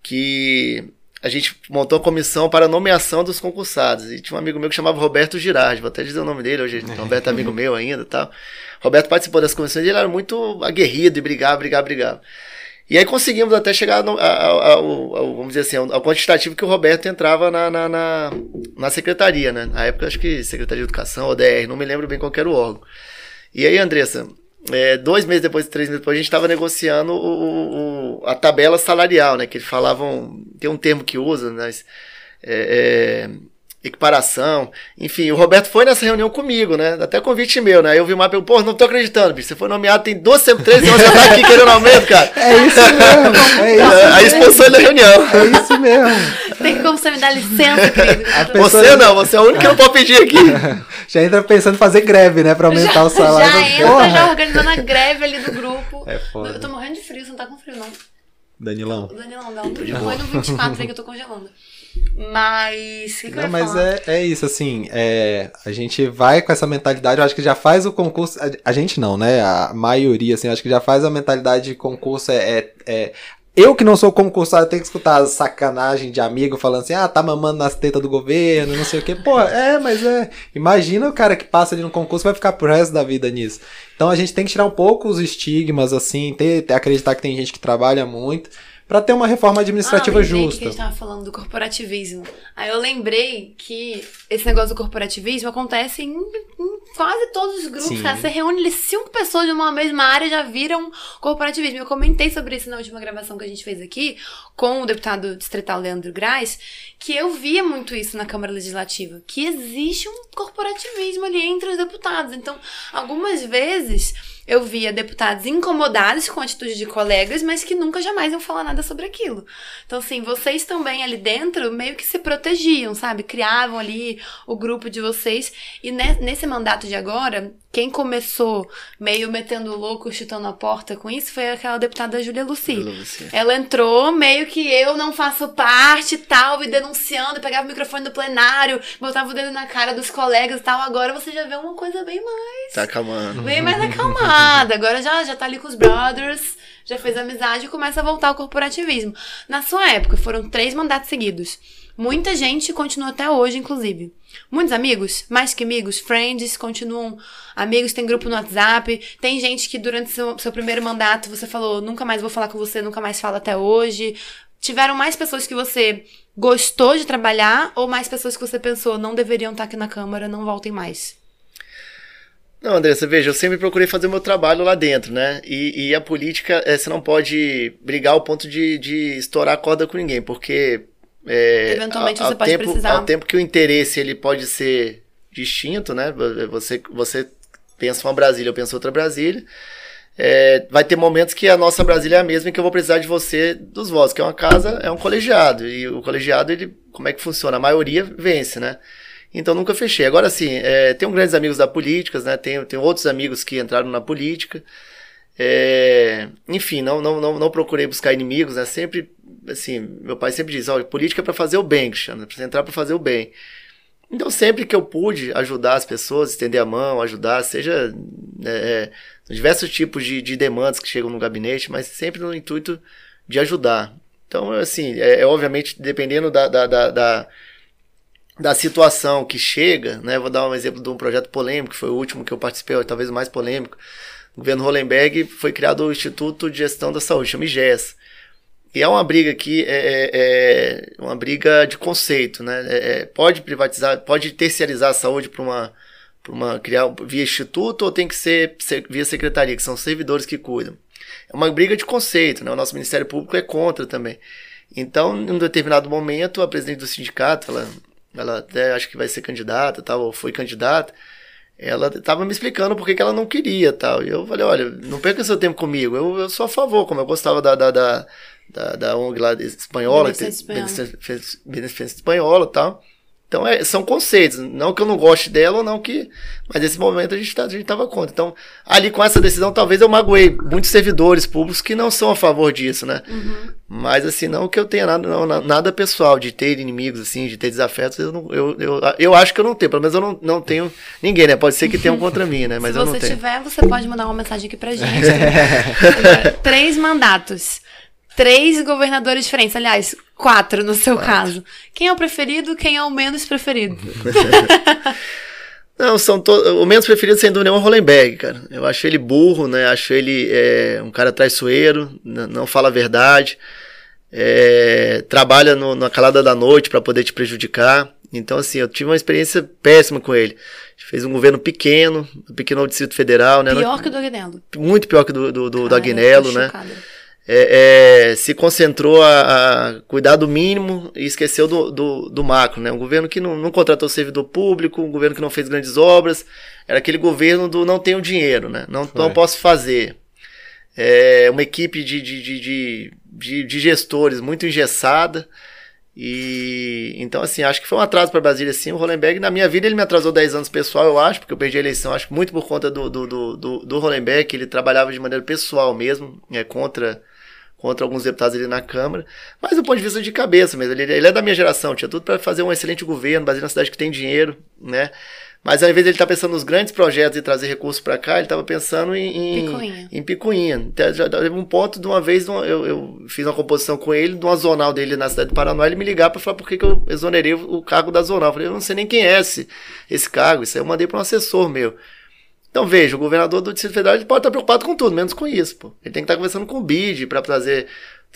que a gente montou a comissão para a nomeação dos concursados. E tinha um amigo meu que chamava Roberto Girardi, vou até dizer o nome dele hoje. Roberto é amigo meu ainda e tal. Roberto participou das comissões e ele era muito aguerrido e brigava. E aí conseguimos até chegar ao vamos dizer assim, ao quantitativo que o Roberto entrava na secretaria, né? Na época, acho que Secretaria de Educação, ou DR, não me lembro bem qual era o órgão. E aí, Andressa, 3 meses depois, a gente estava negociando a tabela salarial, né? Que eles falavam, tem um termo que usa, mas... equiparação, enfim, o Roberto foi nessa reunião comigo, né, até convite meu, né, aí eu vi o mapa e pô, não tô acreditando, bicho, você foi nomeado, tem 2, 3 anos, você tá aqui querendo aumento, cara. É isso mesmo. Aí expulsou ele da reunião. É isso mesmo. Tem como você me dar licença, querido? Você é o único que eu não pode pedir aqui. Já entra pensando em fazer greve, né, pra aumentar o salário. Já organizando a greve ali do grupo. É foda. Eu tô morrendo de frio, você não tá com frio, não. Danilão, dá um tudo de boa no 24 aí que eu tô congelando. Mas... Mas é isso, assim, a gente vai com essa mentalidade, eu acho que já faz o concurso, a gente não, né, a maioria, assim, eu acho que já faz a mentalidade de concurso, eu que não sou concursado, tenho que escutar as sacanagem de amigo falando assim, tá mamando nas tetas do governo, não sei o quê. Pô, imagina o cara que passa ali no concurso vai ficar pro resto da vida nisso. Então a gente tem que tirar um pouco os estigmas, assim, acreditar que tem gente que trabalha muito, para ter uma reforma administrativa justa. Que a gente estava falando do corporativismo. Aí eu lembrei que esse negócio do corporativismo acontece em quase todos os grupos. Sim. Tá? Você reúne 5 pessoas de uma mesma área e já viram corporativismo. Eu comentei sobre isso na última gravação que a gente fez aqui com o deputado distrital Leandro Graz, que eu via muito isso na Câmara Legislativa, que existe um corporativismo ali entre os deputados. Então, algumas vezes eu via deputados incomodados com a atitude de colegas, mas que nunca jamais iam falar nada sobre aquilo. Então, assim, vocês também ali dentro meio que se protegiam, sabe? Criavam ali o grupo de vocês. E nesse mandato de agora, quem começou meio metendo louco, chutando a porta com isso, foi aquela deputada Júlia Lucy. Ela entrou meio que eu não faço parte e tal, e denunciando, pegava o microfone do plenário, botava o dedo na cara dos colegas e tal. Agora você já vê uma coisa bem mais... Tá acalmando. Bem mais acalmada. Agora já tá ali com os brothers, já fez amizade e começa a voltar ao corporativismo. Na sua época, foram 3 mandatos seguidos. Muita gente continua até hoje, inclusive. Muitos amigos, mais que amigos, friends, continuam amigos, tem grupo no WhatsApp, tem gente que durante seu primeiro mandato você falou, nunca mais vou falar com você, nunca mais falo até hoje. Tiveram mais pessoas que você gostou de trabalhar ou mais pessoas que você pensou, não deveriam estar aqui na Câmara, não voltem mais? Não, Andressa, veja, eu sempre procurei fazer o meu trabalho lá dentro, né? E a política, você não pode brigar ao ponto de estourar a corda com ninguém, porque... eventualmente você pode precisar. Ao tempo que o interesse ele pode ser distinto, né? Você pensa uma Brasília, eu penso outra Brasília. Vai ter momentos que a nossa Brasília é a mesma e que eu vou precisar de você dos votos, que é uma casa, é um colegiado. E o colegiado, ele, como é que funciona? A maioria vence, né? Então, nunca fechei. Agora, sim, tenho grandes amigos da política, né? Tenho outros amigos que entraram na política. Enfim, não procurei buscar inimigos, né? Sempre, assim, meu pai sempre diz, ó, política é para fazer o bem, Cristiano, é para entrar para fazer o bem. Então, sempre que eu pude ajudar as pessoas, estender a mão, ajudar, seja diversos tipos de demandas que chegam no gabinete, mas sempre no intuito de ajudar. Então, assim, obviamente, dependendo da situação que chega, né? Vou dar um exemplo de um projeto polêmico, que foi o último que eu participei, talvez o mais polêmico. No governo Rollemberg foi criado o Instituto de Gestão da Saúde, chama IGES. E é uma briga que é uma briga de conceito, né? Pode privatizar, pode terciarizar a saúde criar via instituto, ou tem que ser via secretaria, que são servidores que cuidam. É uma briga de conceito, né? O nosso Ministério Público é contra também. Então, em um determinado momento, a presidente do sindicato, ela até acho que vai ser candidata, tal, ou foi candidata, ela estava me explicando por que ela não queria, tal. E eu falei, olha, não perca seu tempo comigo, eu sou a favor, como eu gostava da ONG lá espanhola, Beneficência Espanhola, tal. Então, são conceitos, não que eu não goste dela ou não que... Mas nesse momento a gente tava contra. Então, ali com essa decisão, talvez eu magoei muitos servidores públicos que não são a favor disso, né? Uhum. Mas, assim, não que eu tenha nada pessoal de ter inimigos, assim, de ter desafetos. Eu acho que eu não tenho, pelo menos eu não tenho ninguém, né? Pode ser que tenha um contra mim, né? Mas eu não tenho. Se você tiver, você pode mandar uma mensagem aqui pra gente. Né? 3 mandatos. 3 governadores diferentes, aliás, 4 no seu caso. Quem é o preferido, quem é o menos preferido? Não, o menos preferido, sem dúvida, é o Rollemberg, cara. Eu acho ele burro, né? Acho ele um cara traiçoeiro, não fala a verdade, trabalha na calada da noite para poder te prejudicar. Então, assim, eu tive uma experiência péssima com ele. A gente fez um governo pequeno ao Distrito Federal, né? Pior que o do Agnelo. Muito pior que do Agnelo, né? Se concentrou a cuidar do mínimo e esqueceu do macro, né? Um governo que não contratou servidor público, um governo que não fez grandes obras, era aquele governo do não tenho dinheiro, né? Não posso fazer. Uma equipe de gestores muito engessada. E então, assim, acho que foi um atraso para Brasília, assim, o Rollemberg. Na minha vida ele me atrasou 10 anos pessoal, eu acho, porque eu perdi a eleição, acho que muito por conta do Rollemberg, que ele trabalhava de maneira pessoal mesmo, contra alguns deputados ali na Câmara, mas do ponto de vista de cabeça mesmo, ele é da minha geração, tinha tudo para fazer um excelente governo, baseado na cidade que tem dinheiro, né? Mas ao invés de ele estar pensando nos grandes projetos e trazer recursos para cá, ele estava pensando em picuinha. Então, já teve um ponto de uma vez, eu fiz uma composição com ele, de uma zonal dele na cidade do Paraná, ele me ligava para falar por que eu exonerei o cargo da zonal. Eu falei, eu não sei nem quem é esse cargo, isso aí eu mandei para um assessor meu. Então veja, o governador do Distrito Federal ele pode estar preocupado com tudo, menos com isso, pô. Ele tem que estar conversando com o BID para trazer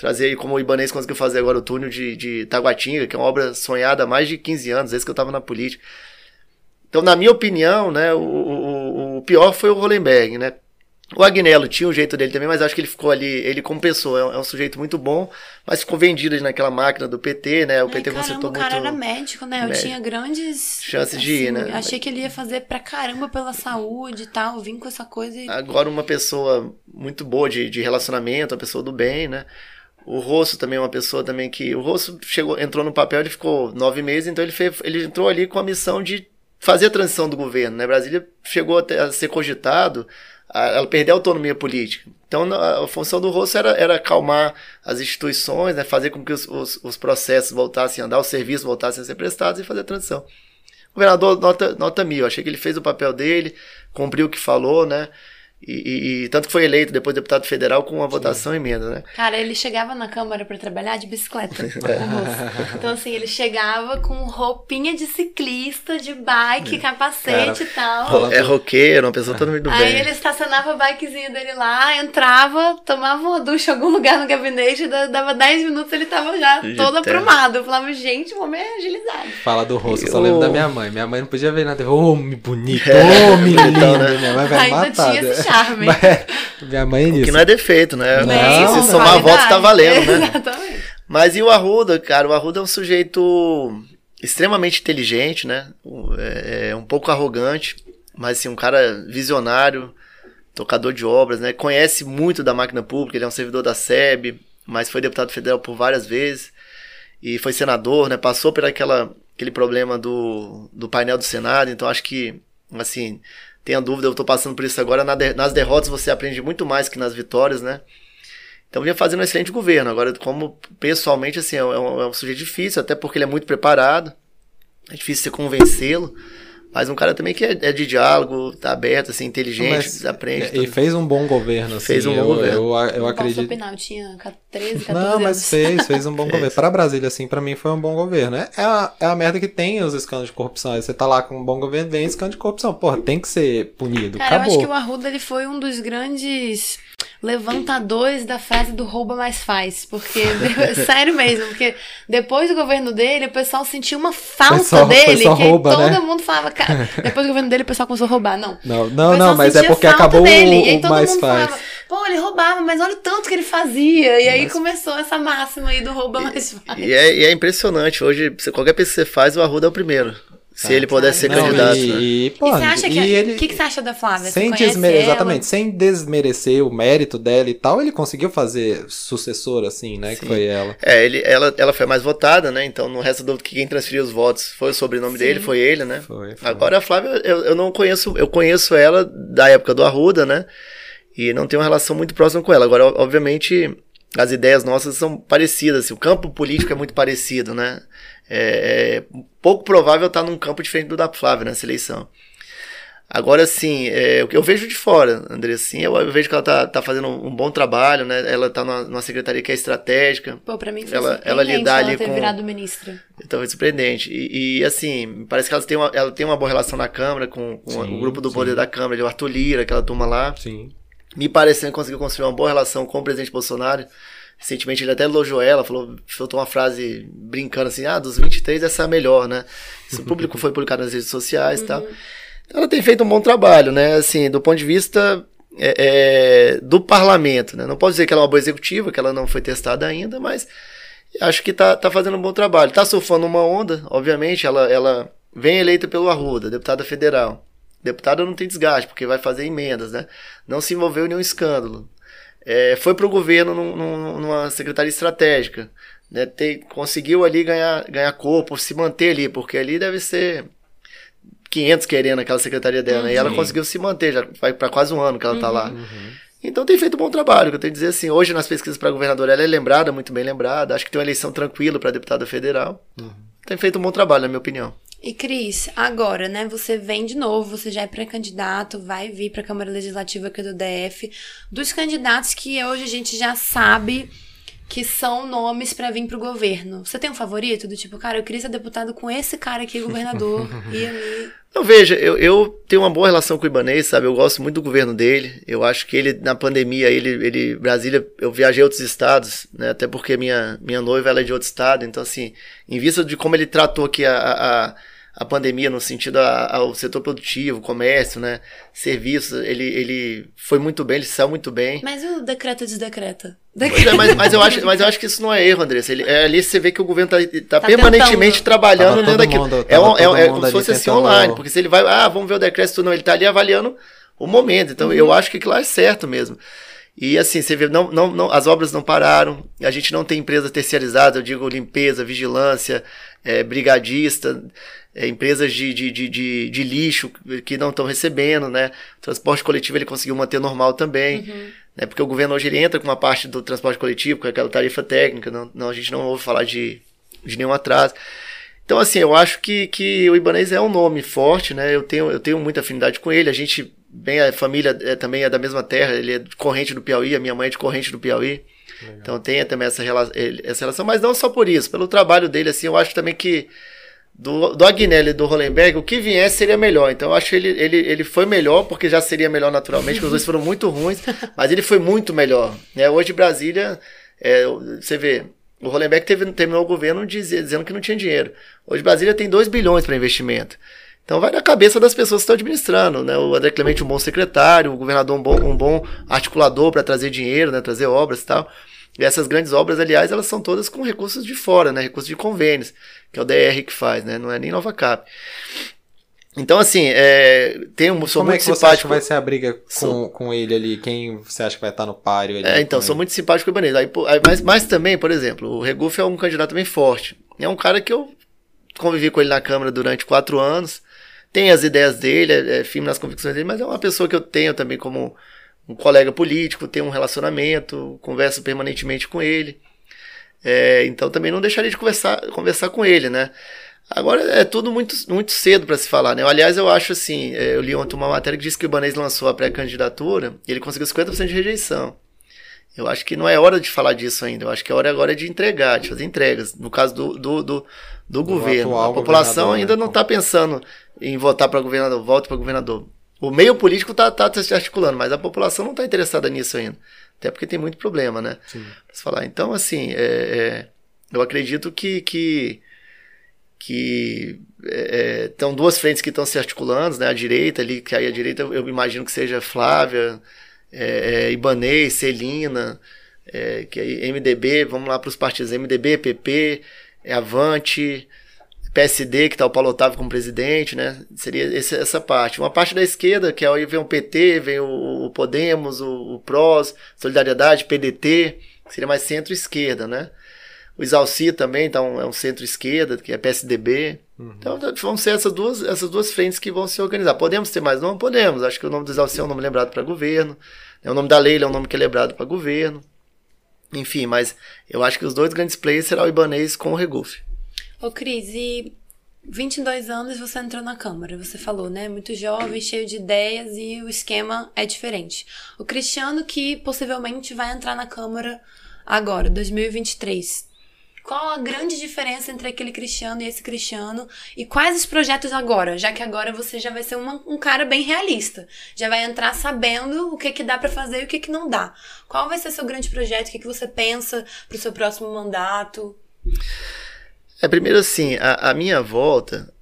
aí, como o Ibanez conseguiu fazer agora, o túnel de Taguatinga, que é uma obra sonhada há mais de 15 anos, desde que eu estava na política. Então, na minha opinião, né, o pior foi o Rollemberg, né? O Agnelo tinha um jeito dele também, mas acho que ele ficou ali, ele compensou, é um sujeito muito bom, mas ficou vendido naquela máquina do PT, né? O PT consertou muito... o cara era médico, né? Eu tinha grandes... chances de ir, né? Achei que ele ia fazer pra caramba pela saúde e tal, vim com essa coisa e... Agora uma pessoa muito boa de relacionamento, uma pessoa do bem, né? O Rosso também é uma pessoa também que... O Rosso entrou no papel, ele ficou 9 meses, então ele entrou ali com a missão de fazer a transição do governo, né? Brasília chegou a ser cogitado... ela perdeu a autonomia política. Então, a função do Rosso era acalmar as instituições, né, fazer com que os processos voltassem a andar, os serviços voltassem a ser prestados e fazer a transição. O governador, nota 1000, achei que ele fez o papel dele, cumpriu o que falou, né? E tanto que foi eleito depois deputado federal com uma votação emenda, né? Cara, ele chegava na Câmara pra trabalhar de bicicleta. Então, assim, ele chegava com roupinha de ciclista, de bike, capacete e tal. É roqueiro, uma pessoa toda muito bem. Aí ele estacionava a bikezinha dele lá, entrava, tomava uma ducha em algum lugar no gabinete, dava 10 minutos ele tava já todo aprumado. Eu falava, gente, o homem é agilizado. Fala do Rosto, eu só lembro da minha mãe. Minha mãe não podia ver nada. Homem bonito, homem lindo, né? Minha mãe vai matar. Charme. Minha mãe é isso. Que não é defeito, né? Não, se somar votos tá valendo, né? Exatamente. Mas e o Arruda, cara? O Arruda é um sujeito extremamente inteligente, né? É um pouco arrogante, mas assim, um cara visionário, tocador de obras, né? Conhece muito da máquina pública, ele é um servidor da SEB, mas foi deputado federal por várias vezes e foi senador, né? Passou por aquele problema do painel do Senado, então acho que, assim... Tenha dúvida, eu tô passando por isso agora. Nas derrotas você aprende muito mais que nas vitórias, né? Então vinha fazendo um excelente governo. Agora, como pessoalmente, assim, é um sujeito difícil, até porque ele é muito preparado. É difícil você convencê-lo. Mas um cara também que é de diálogo, tá aberto, assim, inteligente, aprende. E fez um bom governo, assim. Fez um bom governo. Eu acredito. Posso opinar, eu tinha 13, 14 anos. Não, mas fez um bom governo. Pra Brasília, assim, pra mim foi um bom governo. É a merda que tem os escândalos de corrupção. Aí você tá lá com um bom governo, vem escândalo de corrupção. Porra, tem que ser punido. Cara, acabou. Eu acho que o Arruda, ele foi um dos grandes levantadores da frase do rouba mais faz, porque, sério mesmo, porque depois do governo dele, o pessoal sentiu uma falta dele, que rouba, todo mundo falava, cara, depois do governo dele o pessoal começou a roubar, não, mas é porque acabou dele, o mais faz. Falava, pô, ele roubava, mas olha o tanto que ele fazia, e aí começou essa máxima aí do rouba mais faz. E é impressionante, hoje, qualquer pesquisa que você faz, o Arruda é o primeiro. Se ele pudesse ser candidato. E você acha que você acha da Flávia? Sem exatamente, sem desmerecer o mérito dela e tal, ele conseguiu fazer sucessor, assim, né? Sim. Que foi ela. Ela foi a mais votada, né? Então não resta dúvida que quem transferiu os votos foi o sobrenome dele, foi ele, né? Foi. Agora a Flávia, eu não conheço, eu conheço ela da época do Arruda, né? E não tenho uma relação muito próxima com ela. Agora, obviamente, as ideias nossas são parecidas, assim, o campo político é muito parecido, né? É pouco provável estar num campo diferente do da Flávia nessa eleição. Agora, assim, o que eu vejo de fora, Andressa, assim, eu vejo que ela tá fazendo um bom trabalho, né? Ela tá numa secretaria que é estratégica. Pô, pra mim foi ela ter virado ministra. Então, foi surpreendente. E assim, parece que ela tem uma boa relação na Câmara, com o grupo do poder da Câmara, o Arthur Lira, aquela turma lá. Sim. Me parecendo que conseguiu construir uma boa relação com o presidente Bolsonaro. Recentemente ele até elogiou ela, soltou uma frase brincando assim, dos 23 essa é a melhor, né? Isso foi publicado nas redes sociais e tal. Então ela tem feito um bom trabalho, né? Assim, do ponto de vista do parlamento, né? Não posso dizer que ela é uma boa executiva, que ela não foi testada ainda, mas acho que tá fazendo um bom trabalho. Tá surfando uma onda, obviamente, ela vem eleita pelo Arruda, deputada federal. Deputada não tem desgaste, porque vai fazer emendas, né? Não se envolveu em nenhum escândalo. Foi para o governo numa secretaria estratégica, né? Conseguiu ali ganhar corpo, se manter ali, porque ali deve ser 500 querendo aquela secretaria dela, né? E ela conseguiu se manter, já vai para quase um ano que ela está lá. Então tem feito um bom trabalho, que eu tenho que dizer assim, hoje nas pesquisas para governadora ela é lembrada, muito bem lembrada, acho que tem uma eleição tranquila para deputada federal, tem feito um bom trabalho, na minha opinião. E Cris, agora, né, você vem de novo, você já é pré-candidato, vai vir para a Câmara Legislativa aqui do DF, dos candidatos que hoje a gente já sabe que são nomes pra vir pro governo. Você tem um favorito? Do tipo, cara, eu queria ser deputado com esse cara aqui, governador, e ali... Não, veja, eu tenho uma boa relação com o Ibanez, sabe? Eu gosto muito do governo dele. Eu acho que ele, na pandemia, Brasília, eu viajei a outros estados, né? Até porque minha noiva, ela é de outro estado. Então, assim, em vista de como ele tratou aqui a pandemia, no sentido ao setor produtivo, comércio, né? Serviços, ele foi muito bem, ele saiu muito bem. Mas o decreto desdecreta. Pois é, mas eu acho que isso não é erro, Andressa. Ali você vê que o governo tá permanentemente trabalhando dentro daquilo. É como se fosse assim online, porque se ele vai, vamos ver o decreto, não, ele tá ali avaliando o momento. Então eu acho que claro, é certo mesmo. E assim, você vê, não, as obras não pararam, a gente não tem empresa terceirizada, eu digo limpeza, vigilância, brigadista, empresas de lixo que não estão recebendo, né? O transporte coletivo ele conseguiu manter normal também, né? Porque o governo hoje ele entra com uma parte do transporte coletivo, com aquela tarifa técnica, a gente não ouve falar de nenhum atraso. Então, assim, eu acho que o Ibanez é um nome forte, né? Eu tenho muita afinidade com ele, a gente... Bem, a família também é da mesma terra, ele é de Corrente do Piauí, a minha mãe é de Corrente do Piauí. Legal. Então tem também essa relação, mas não só por isso, pelo trabalho dele, assim, eu acho também que do Agnelo e do Rollemberg, o que viesse seria melhor. Então eu acho que ele foi melhor, porque já seria melhor naturalmente, porque os dois foram muito ruins, mas ele foi muito melhor, né? Hoje Brasília, você vê, o Rollemberg terminou o governo dizendo que não tinha dinheiro. Hoje Brasília tem 2 bilhões para investimento. Então vai na cabeça das pessoas que estão administrando, né? O André Clemente um bom secretário, o governador um bom articulador para trazer dinheiro, né? Trazer obras e tal. E essas grandes obras, aliás, elas são todas com recursos de fora, né? Recursos de convênios, que é o DR que faz, né? Não é nem Nova Cap. Então, assim, sou muito simpático. Como é que você acha que vai ser a briga com ele ali? Quem você acha que vai estar no páreo ali? Então, sou muito simpático com o Ibanez. Mas também, por exemplo, o Regufe é um candidato bem forte. É um cara que eu convivi com ele na Câmara durante 4 anos. Tem as ideias dele, é firme nas convicções dele, mas é uma pessoa que eu tenho também como um colega político, tenho um relacionamento, converso permanentemente com ele. Então também não deixaria de conversar com ele, né? Agora é tudo muito, muito cedo para se falar, né? Aliás, eu acho assim, eu li ontem uma matéria que diz que o Ibanez lançou a pré-candidatura e ele conseguiu 50% de rejeição. Eu acho que não é hora de falar disso ainda, eu acho que a hora agora é de entregar, de fazer entregas. No caso do governo, a população ainda não está pensando em votar para governador, volta para governador. O meio político está se articulando, mas a população não está interessada nisso ainda, até porque tem muito problema, né? Falar. Então, assim, eu acredito que estão duas frentes que estão se articulando, né? A direita ali, que aí a direita eu imagino que seja Flávia, Ibanez, Celina, que aí MDB, vamos lá para os partidos MDB, PP, Avante, PSD, que está o Paulo Otávio como presidente, né? Seria essa parte. Uma parte da esquerda, que aí vem o PT, vem o Podemos, o PROS, Solidariedade, PDT, que seria mais centro-esquerda, né? O Izalci também é um centro-esquerda, que é PSDB. Então vão ser essas duas frentes que vão se organizar. Podemos ter mais nome? Podemos. Acho que o nome do Izalci é um nome lembrado para governo. O nome da Leila é um nome que é lembrado para governo. Enfim, mas eu acho que os dois grandes players serão o Ibanez com o Regufe. Ô Cris, e 22 anos você entrou na Câmara, você falou, né? Muito jovem, cheio de ideias e o esquema é diferente. O Cristiano que possivelmente vai entrar na Câmara agora, 2023. Qual a grande diferença entre aquele Cristiano e esse Cristiano? E quais os projetos agora? Já que agora você já vai ser um cara bem realista. Já vai entrar sabendo o que dá pra fazer e o que não dá. Qual vai ser seu grande projeto? O que você pensa pro seu próximo mandato? Primeiro assim, a minha volta,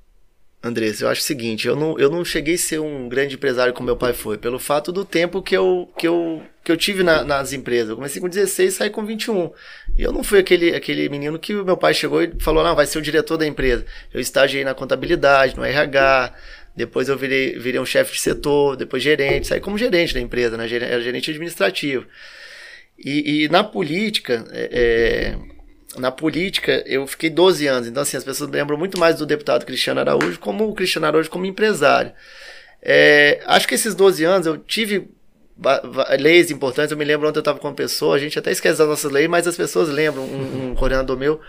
Andressa, eu acho o seguinte, eu não cheguei a ser um grande empresário como meu pai foi, pelo fato do tempo que eu tive nas empresas. Eu comecei com 16 e saí com 21. E eu não fui aquele menino que o meu pai chegou e falou, não, vai ser o diretor da empresa. Eu estagiei na contabilidade, no RH, depois eu virei um chefe de setor, depois gerente, saí como gerente da empresa, né? Era gerente administrativo. E na política... Na política, eu fiquei 12 anos. Então, assim, as pessoas lembram muito mais do deputado Cristiano Araújo como o Cristiano Araújo como empresário. Acho que esses 12 anos eu tive leis importantes. Eu me lembro ontem eu estava com uma pessoa, a gente até esquece das nossas leis, mas as pessoas lembram, um coordenador meu,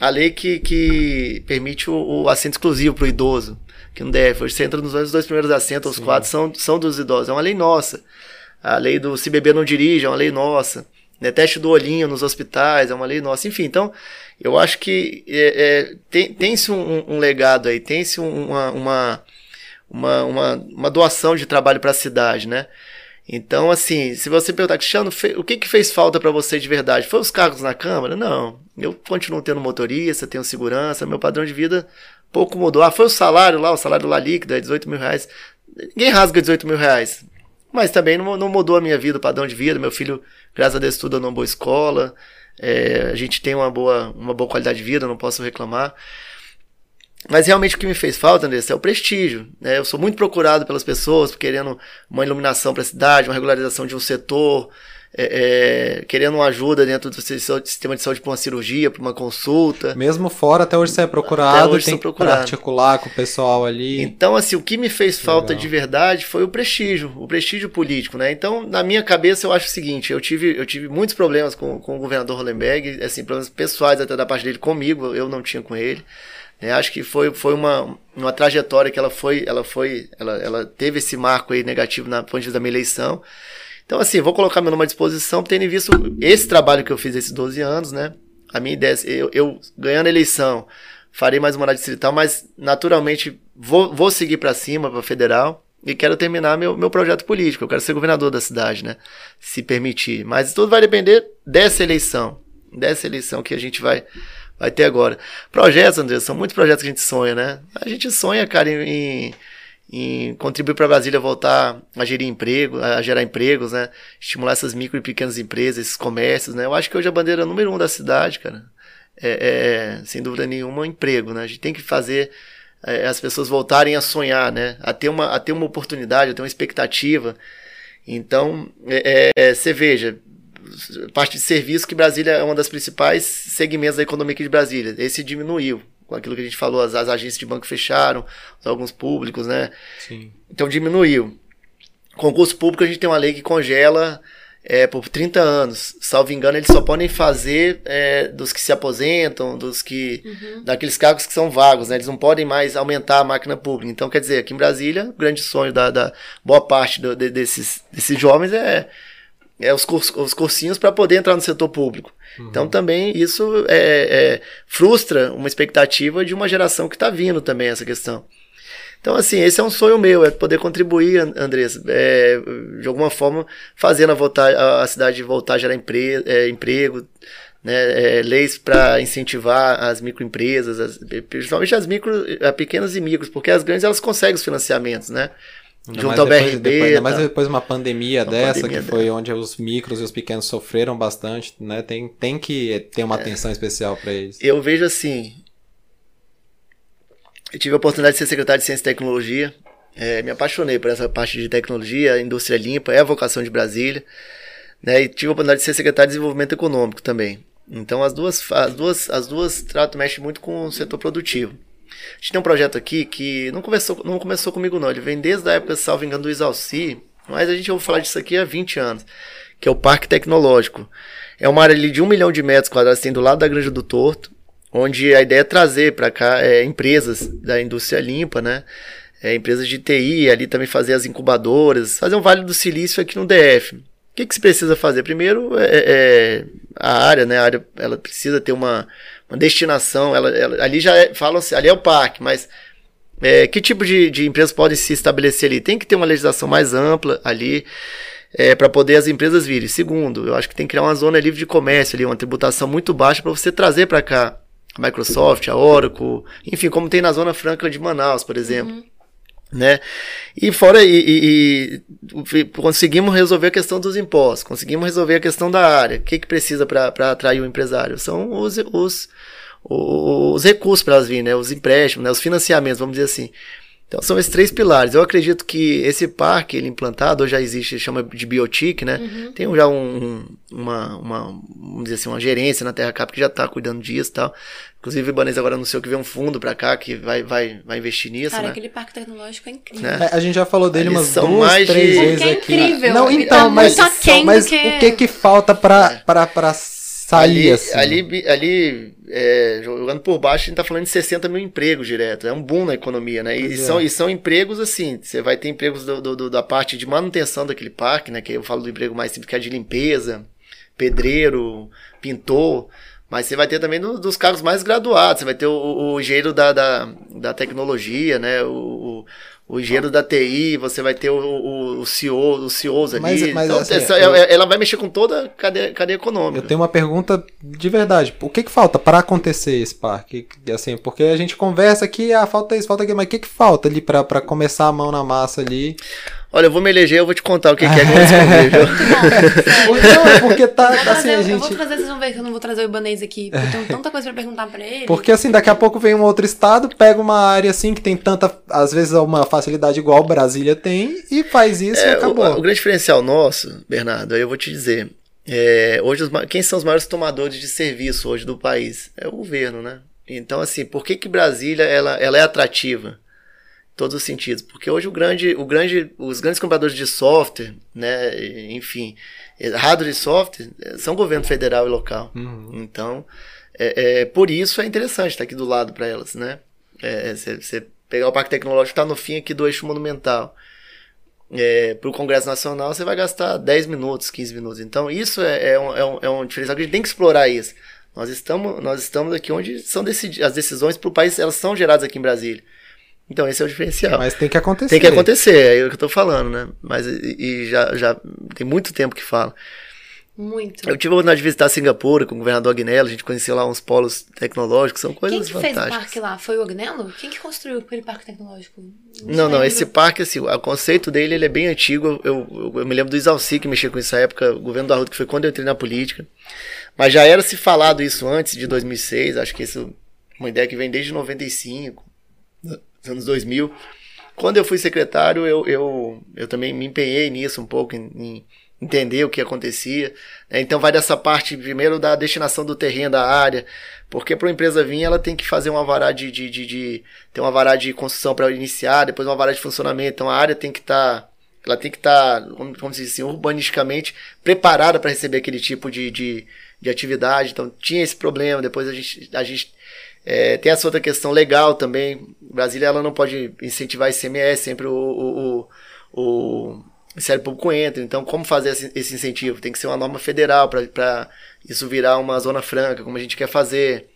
a lei que permite o assento exclusivo para o idoso, que não deve. Hoje você entra nos dois primeiros assentos, os 4 são dos idosos. É uma lei nossa. A lei do se beber não dirija é uma lei nossa. né? Teste do olhinho nos hospitais, é uma lei nossa, enfim. Então, eu acho que tem-se um legado aí, tem-se uma doação de trabalho para a cidade, né? Então, assim, se você perguntar, Cristiano, o que fez falta para você de verdade? Foi os cargos na Câmara? Não. Eu continuo tendo motorista, tenho segurança, meu padrão de vida pouco mudou. Ah, foi o salário lá líquido, é 18 mil reais. Ninguém rasga 18 mil reais. Mas também não mudou a minha vida, o padrão de vida. Meu filho, graças a Deus, estuda numa boa escola. A gente tem uma boa qualidade de vida, não posso reclamar. Mas realmente o que me fez falta, Andressa, é o prestígio, né? Eu sou muito procurado pelas pessoas, querendo uma iluminação para a cidade, uma regularização de um setor, querendo uma ajuda dentro do sistema de saúde para uma cirurgia, para uma consulta. Mesmo fora, até hoje você é procurado, hoje tem que articular com o pessoal ali. Então, assim, o que me fez falta de verdade foi o prestígio político, né? Então, na minha cabeça, eu acho o seguinte, eu tive muitos problemas com o governador Rollemberg, assim, problemas pessoais até da parte dele comigo, eu não tinha com ele. Acho que foi uma trajetória que ela teve esse marco aí negativo na ponte da minha eleição. Então, assim, vou colocar meu nome à disposição, tendo visto esse trabalho que eu fiz esses 12 anos, né? A minha ideia é, eu ganhando a eleição, farei mais uma na distrital, mas naturalmente vou seguir para cima, para federal, e quero terminar meu projeto político. Eu quero ser governador da cidade, né? Se permitir. Mas tudo vai depender dessa eleição que a gente vai ter agora. Projetos, André, são muitos projetos que a gente sonha, né? A gente sonha, cara, em contribuir para Brasília voltar a gerar empregos, né? Estimular essas micro e pequenas empresas, esses comércios, né? Eu acho que hoje a bandeira número 1 da cidade, cara, sem dúvida nenhuma, é um emprego, né? A gente tem que fazer as pessoas voltarem a sonhar, né? A ter uma oportunidade, a ter uma expectativa. Então, você veja, parte de serviço, que Brasília é uma das principais segmentos da economia aqui de Brasília. Esse diminuiu, com aquilo que a gente falou, as agências de banco fecharam, alguns públicos, né? Sim. Então diminuiu. Concurso público, a gente tem uma lei que congela por 30 anos. Salvo engano, eles só podem fazer dos que se aposentam, daqueles cargos que são vagos, né? Eles não podem mais aumentar a máquina pública. Então, quer dizer, aqui em Brasília, o grande sonho da boa parte desses jovens é os cursinhos para poder entrar no setor público. Uhum. Então, também, isso frustra uma expectativa de uma geração que está vindo também, essa questão. Então, assim, esse é um sonho meu, é poder contribuir, Andressa, de alguma forma, fazendo a cidade voltar a gerar emprego, né, leis para incentivar as microempresas, principalmente as pequenas e micros, porque as grandes, elas conseguem os financiamentos, né? Junto ao BRB, ainda mais depois de uma pandemia dessa, que foi onde os micros e os pequenos sofreram bastante, né? Tem que ter uma atenção especial para eles. Eu vejo assim, eu tive a oportunidade de ser secretário de Ciência e Tecnologia, me apaixonei por essa parte de tecnologia, indústria limpa, é a vocação de Brasília, né? E tive a oportunidade de ser secretário de Desenvolvimento Econômico também. Então as duas mexem muito com o setor produtivo. A gente tem um projeto aqui que não começou comigo não, ele vem desde a época, salvo engano, do Izalci, mas a gente vai falar disso aqui há 20 anos, que é o Parque Tecnológico. É uma área ali de 1 milhão de metros quadrados, tem do lado da Granja do Torto, onde a ideia é trazer para cá empresas da indústria limpa, né? Empresas de TI, ali também fazer as incubadoras, fazer um Vale do Silício aqui no DF. O que se precisa fazer? Primeiro, a área, né? A área, ela precisa ter uma destinação, ali já falam-se, ali é o parque, mas que tipo de empresas podem se estabelecer ali? Tem que ter uma legislação mais ampla ali, para poder as empresas virem. Segundo, eu acho que tem que criar uma zona livre de comércio ali, uma tributação muito baixa para você trazer para cá a Microsoft, a Oracle, enfim, como tem na Zona Franca de Manaus, por exemplo. Uhum. Né? E fora, conseguimos resolver a questão dos impostos, conseguimos resolver a questão da área. O que precisa para atrair o empresário? São os recursos para elas virem, né? Os empréstimos, né? Os financiamentos, vamos dizer assim. Então são esses 3 pilares. Eu acredito que esse parque, ele implantado, hoje já existe, chama de Biotic, né? Uhum. Tem já vamos dizer assim, uma gerência na Terra Cap que já está cuidando disso e tal. Inclusive o Ibanez agora anunciou que vem um fundo para cá que vai investir nisso, cara, né? Aquele parque tecnológico é incrível. Né? A gente já falou dele ali umas 2, 3 vezes aqui. É incrível. Não, então, mas o que falta para sair assim? Ali jogando por baixo, a gente tá falando de 60 mil empregos direto, é um boom na economia, né? E são empregos assim, você vai ter empregos da parte de manutenção daquele parque, né? Que eu falo do emprego mais simples, que é de limpeza, pedreiro, pintor, mas você vai ter também dos cargos mais graduados, você vai ter o engenheiro da tecnologia, né? O engenheiro da TI, você vai ter o CEO, os CEOs ali. Mas então, assim, ela vai mexer com toda a cadeia econômica. Eu tenho uma pergunta de verdade. O que falta para acontecer esse parque? Assim, porque a gente conversa aqui, falta isso, falta aquilo, mas o que falta ali para começar a mão na massa ali? Olha, eu vou me eleger, eu vou te contar o que é que eu escolhi, viu? Não, é porque tá assim, gente... Eu vou trazer, vocês vão ver que eu não vou trazer o Ibanez aqui, porque eu tenho tanta coisa pra perguntar pra ele. Porque assim, daqui a pouco vem um outro estado, pega uma área assim, que tem tanta, às vezes, uma facilidade igual Brasília tem, e faz isso e acabou. O grande diferencial nosso, Bernardo, aí eu vou te dizer, hoje quem são os maiores tomadores de serviço hoje do país? É o governo, né? Então assim, por que Brasília, ela é atrativa? Todos os sentidos, porque hoje os grandes compradores de software, né, enfim, hardware e software, são governo federal e local. Uhum. Então, por isso é interessante estar aqui do lado para elas, né? Você pegar o Parque Tecnológico, está no fim aqui do eixo monumental. Para o Congresso Nacional, você vai gastar 10 minutos, 15 minutos. Então, isso é um diferencial que a gente tem que explorar isso. Nós estamos aqui onde são as decisões para o país, elas são geradas aqui em Brasília. Então esse é o diferencial. Mas tem que acontecer. Tem que acontecer, é o que eu tô falando, né? Mas já tem muito tempo que fala. Muito. Eu tive a oportunidade de visitar Singapura com o governador Agnelo, a gente conheceu lá uns polos tecnológicos, são coisas fantásticas. Quem que fez o parque lá? Foi o Agnelo? Quem que construiu aquele parque tecnológico? Não, esse parque, assim, o conceito dele ele é bem antigo, eu me lembro do Izalci que mexia com isso na época, o governo do Arruda, que foi quando eu entrei na política, mas já era se falado isso antes de 2006, acho que isso é uma ideia que vem desde 95, anos 2000, quando eu fui secretário, eu também me empenhei nisso um pouco, em entender o que acontecia, então vai dessa parte primeiro da destinação do terreno, da área, porque para uma empresa vir, ela tem que fazer um alvará ter um alvará de construção para iniciar, depois um alvará de funcionamento, então a área tem que estar, como se diz assim, urbanisticamente preparada para receber aquele tipo de atividade, então tinha esse problema, depois a gente tem essa outra questão legal também. Brasília ela não pode incentivar ICMS, sempre o Ministério Público entra. Então, como fazer esse incentivo? Tem que ser uma norma federal para isso virar uma zona franca, como a gente quer fazer.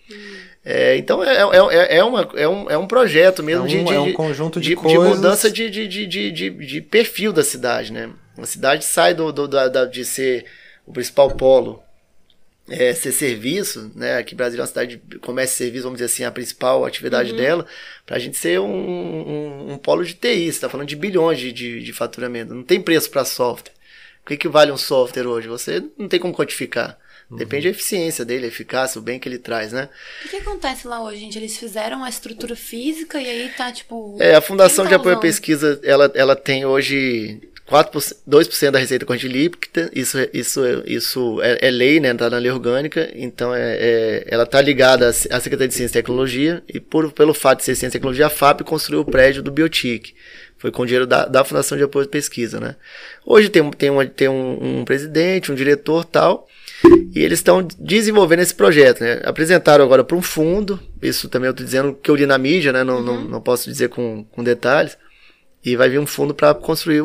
Então, é um projeto mesmo um conjunto de coisas. De mudança de perfil da cidade, né? A cidade sai de ser o principal polo. Ser serviço, né? Aqui Brasília é uma cidade de comércio e serviço, vamos dizer assim, a principal atividade dela, pra gente ser um polo de TI, você tá falando de bilhões de faturamento, não tem preço para software. O que vale um software hoje? Você não tem como quantificar. Depende da eficiência dele, a eficácia, o bem que ele traz, né? O que acontece lá hoje, gente? Eles fizeram a estrutura física e aí tá, tipo... A Fundação de Apoio à Pesquisa, ela tem hoje 2% da receita corrente líquida, isso é lei, né? Tá na lei orgânica, então ela tá ligada à Secretaria de Ciência e Tecnologia e pelo fato de ser Ciência e Tecnologia, a FAP construiu o prédio do Biotic. Foi com dinheiro da Fundação de Apoio à Pesquisa, né? Hoje tem um presidente, um diretor tal, e eles estão desenvolvendo esse projeto, né? Apresentaram agora para um fundo, isso também eu estou dizendo que eu li na mídia, né? Não posso dizer com detalhes, e vai vir um fundo para construir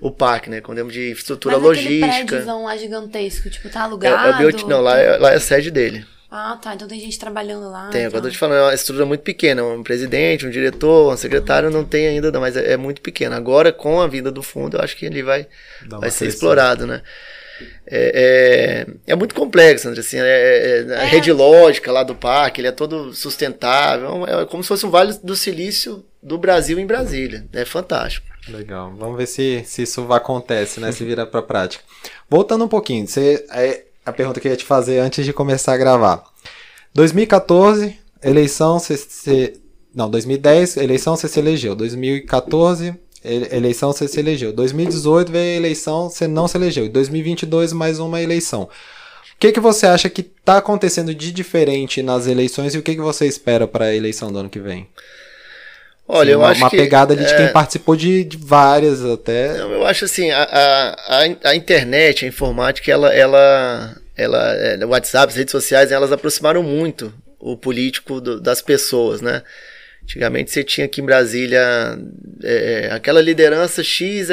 o parque, né? Com termos de infraestrutura logística. Mas aquele prédiozão lá gigantesco, tipo, tá alugado? Não, lá é a sede dele. Ah, tá. Então tem gente trabalhando lá. Tem, agora eu tô te falando, é uma estrutura muito pequena. Um presidente, um diretor, um secretário não tem ainda, não, mas é muito pequena. Agora, com a vinda do fundo, eu acho que ele vai ser explorado, né? É muito complexo, André, assim, a rede lógica lá do parque, ele é todo sustentável, é como se fosse um Vale do Silício do Brasil em Brasília, é fantástico. Legal, vamos ver se isso acontece, né, se vira pra prática. Voltando um pouquinho, a pergunta que eu ia te fazer antes de começar a gravar. 2014, eleição, não, 2010, eleição, você se elegeu, 2014... eleição, você se elegeu. 2018 veio a eleição, você não se elegeu. Em 2022, mais uma eleição. O que você acha que está acontecendo de diferente nas eleições e o que você espera para a eleição do ano que vem? Olha, eu acho que... Uma pegada ali de quem participou de várias até... Eu acho assim, a internet, a informática, o WhatsApp, as redes sociais, elas aproximaram muito o político das pessoas, né? Antigamente você tinha aqui em Brasília aquela liderança X,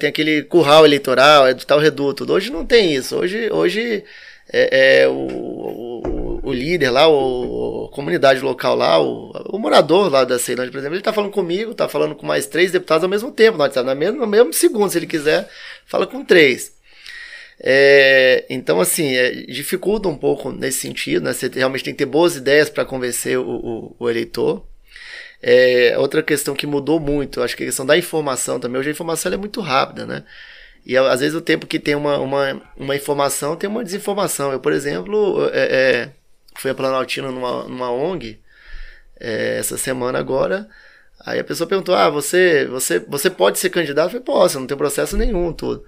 tem aquele curral eleitoral, do tal reduto. Hoje não tem isso. Hoje o líder lá, a comunidade local lá, o morador lá da Ceilândia, por exemplo, ele está falando comigo, está falando com mais 3 deputados ao mesmo tempo, no mesmo segundo, se ele quiser, fala com 3. Então, assim, dificulta um pouco nesse sentido, né? Você realmente tem que ter boas ideias para convencer o eleitor. Outra questão que mudou muito, acho que a questão da informação também. Hoje a informação é muito rápida, né? E às vezes o tempo que tem uma informação, tem uma desinformação. Eu, por exemplo, fui a Planaltina numa ONG essa semana agora. Aí a pessoa perguntou, você pode ser candidato? Eu falei, posso, não tem processo nenhum, tudo.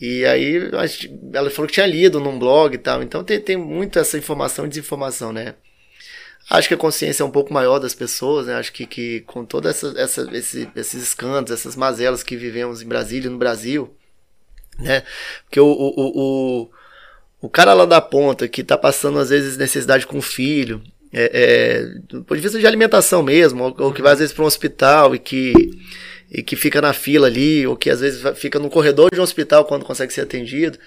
E aí ela falou que tinha lido num blog e tal. Então tem muito essa informação e desinformação, né? Acho que a consciência é um pouco maior das pessoas, né? Acho que com todos esses escândalos, essas mazelas que vivemos em Brasília e no Brasil, né? Porque o cara lá da ponta que tá passando às vezes necessidade com o filho, do ponto de vista de alimentação mesmo, ou que vai às vezes para um hospital e que fica na fila ali, ou que às vezes fica no corredor de um hospital quando consegue ser atendido.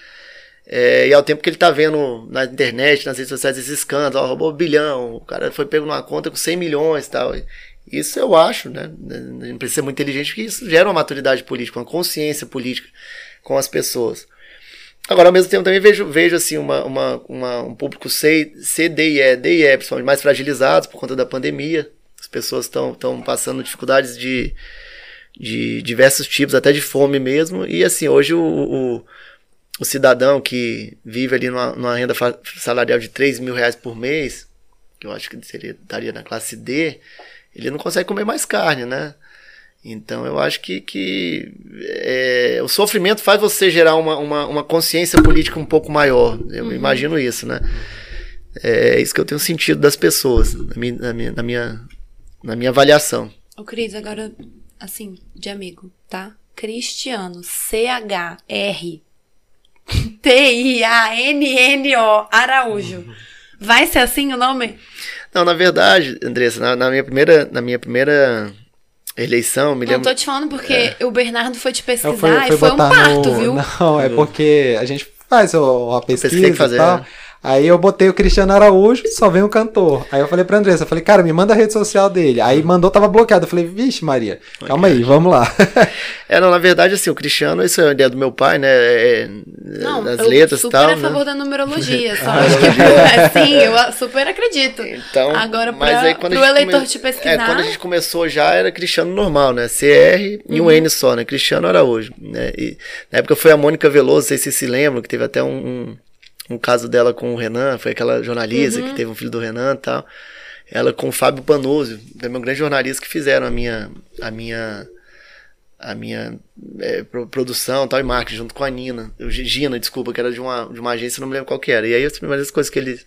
E ao tempo que ele tá vendo na internet, nas redes sociais, esses escândalos, roubou R$1 bilhão, o cara foi pego numa conta com 100 milhões e tal. Isso eu acho, né? Não precisa ser muito inteligente, que isso gera uma maturidade política, uma consciência política com as pessoas. Agora, ao mesmo tempo, também vejo assim, um público C, D e E, principalmente mais fragilizados por conta da pandemia. As pessoas estão passando dificuldades de diversos tipos, até de fome mesmo. E assim, hoje o cidadão que vive ali numa renda salarial de R$3.000 por mês, que eu acho que estaria na classe D, ele não consegue comer mais carne, né? Então eu acho que o sofrimento faz você gerar uma consciência política um pouco maior. Eu imagino isso, né? É isso que eu tenho sentido das pessoas, na minha avaliação. Ô Cris, agora, assim, de amigo, tá? Cristiano, C-H-R... T-I-A-N-N-O Araújo. Vai ser assim o nome? Não, na verdade, Andressa, na minha primeira eleição, me lembro... Não, tô te falando porque o Bernardo foi te pesquisar foi um parto, viu? Não, é porque a gente faz a pesquisa e tal. Aí eu botei o Cristiano Araújo, só vem o cantor. Aí eu falei pra Andressa, eu falei, cara, me manda a rede social dele. Aí mandou, tava bloqueado. Eu falei, vixe Maria, calma aí, vamos lá. Não, na verdade, assim, o Cristiano, isso é a ideia do meu pai, né? As letras e tal. Eu super a favor, né, da numerologia, só acho que assim, eu super acredito. Então, agora, pro eleitor te pesquisar... Quando a gente começou já, era Cristiano normal, né? CR e um N só, né? Cristiano Araújo. Né? E, na época foi a Mônica Veloso, não sei se vocês se lembram, que teve até um caso dela com o Renan, foi aquela jornalista que teve um filho do Renan e tal. Ela com o Fábio Panuzzi, também um grande jornalista, que fizeram a minha produção tal, e marketing, junto com a Gina, desculpa, que era de uma agência, não me lembro qual que era. E aí as primeiras coisas que eles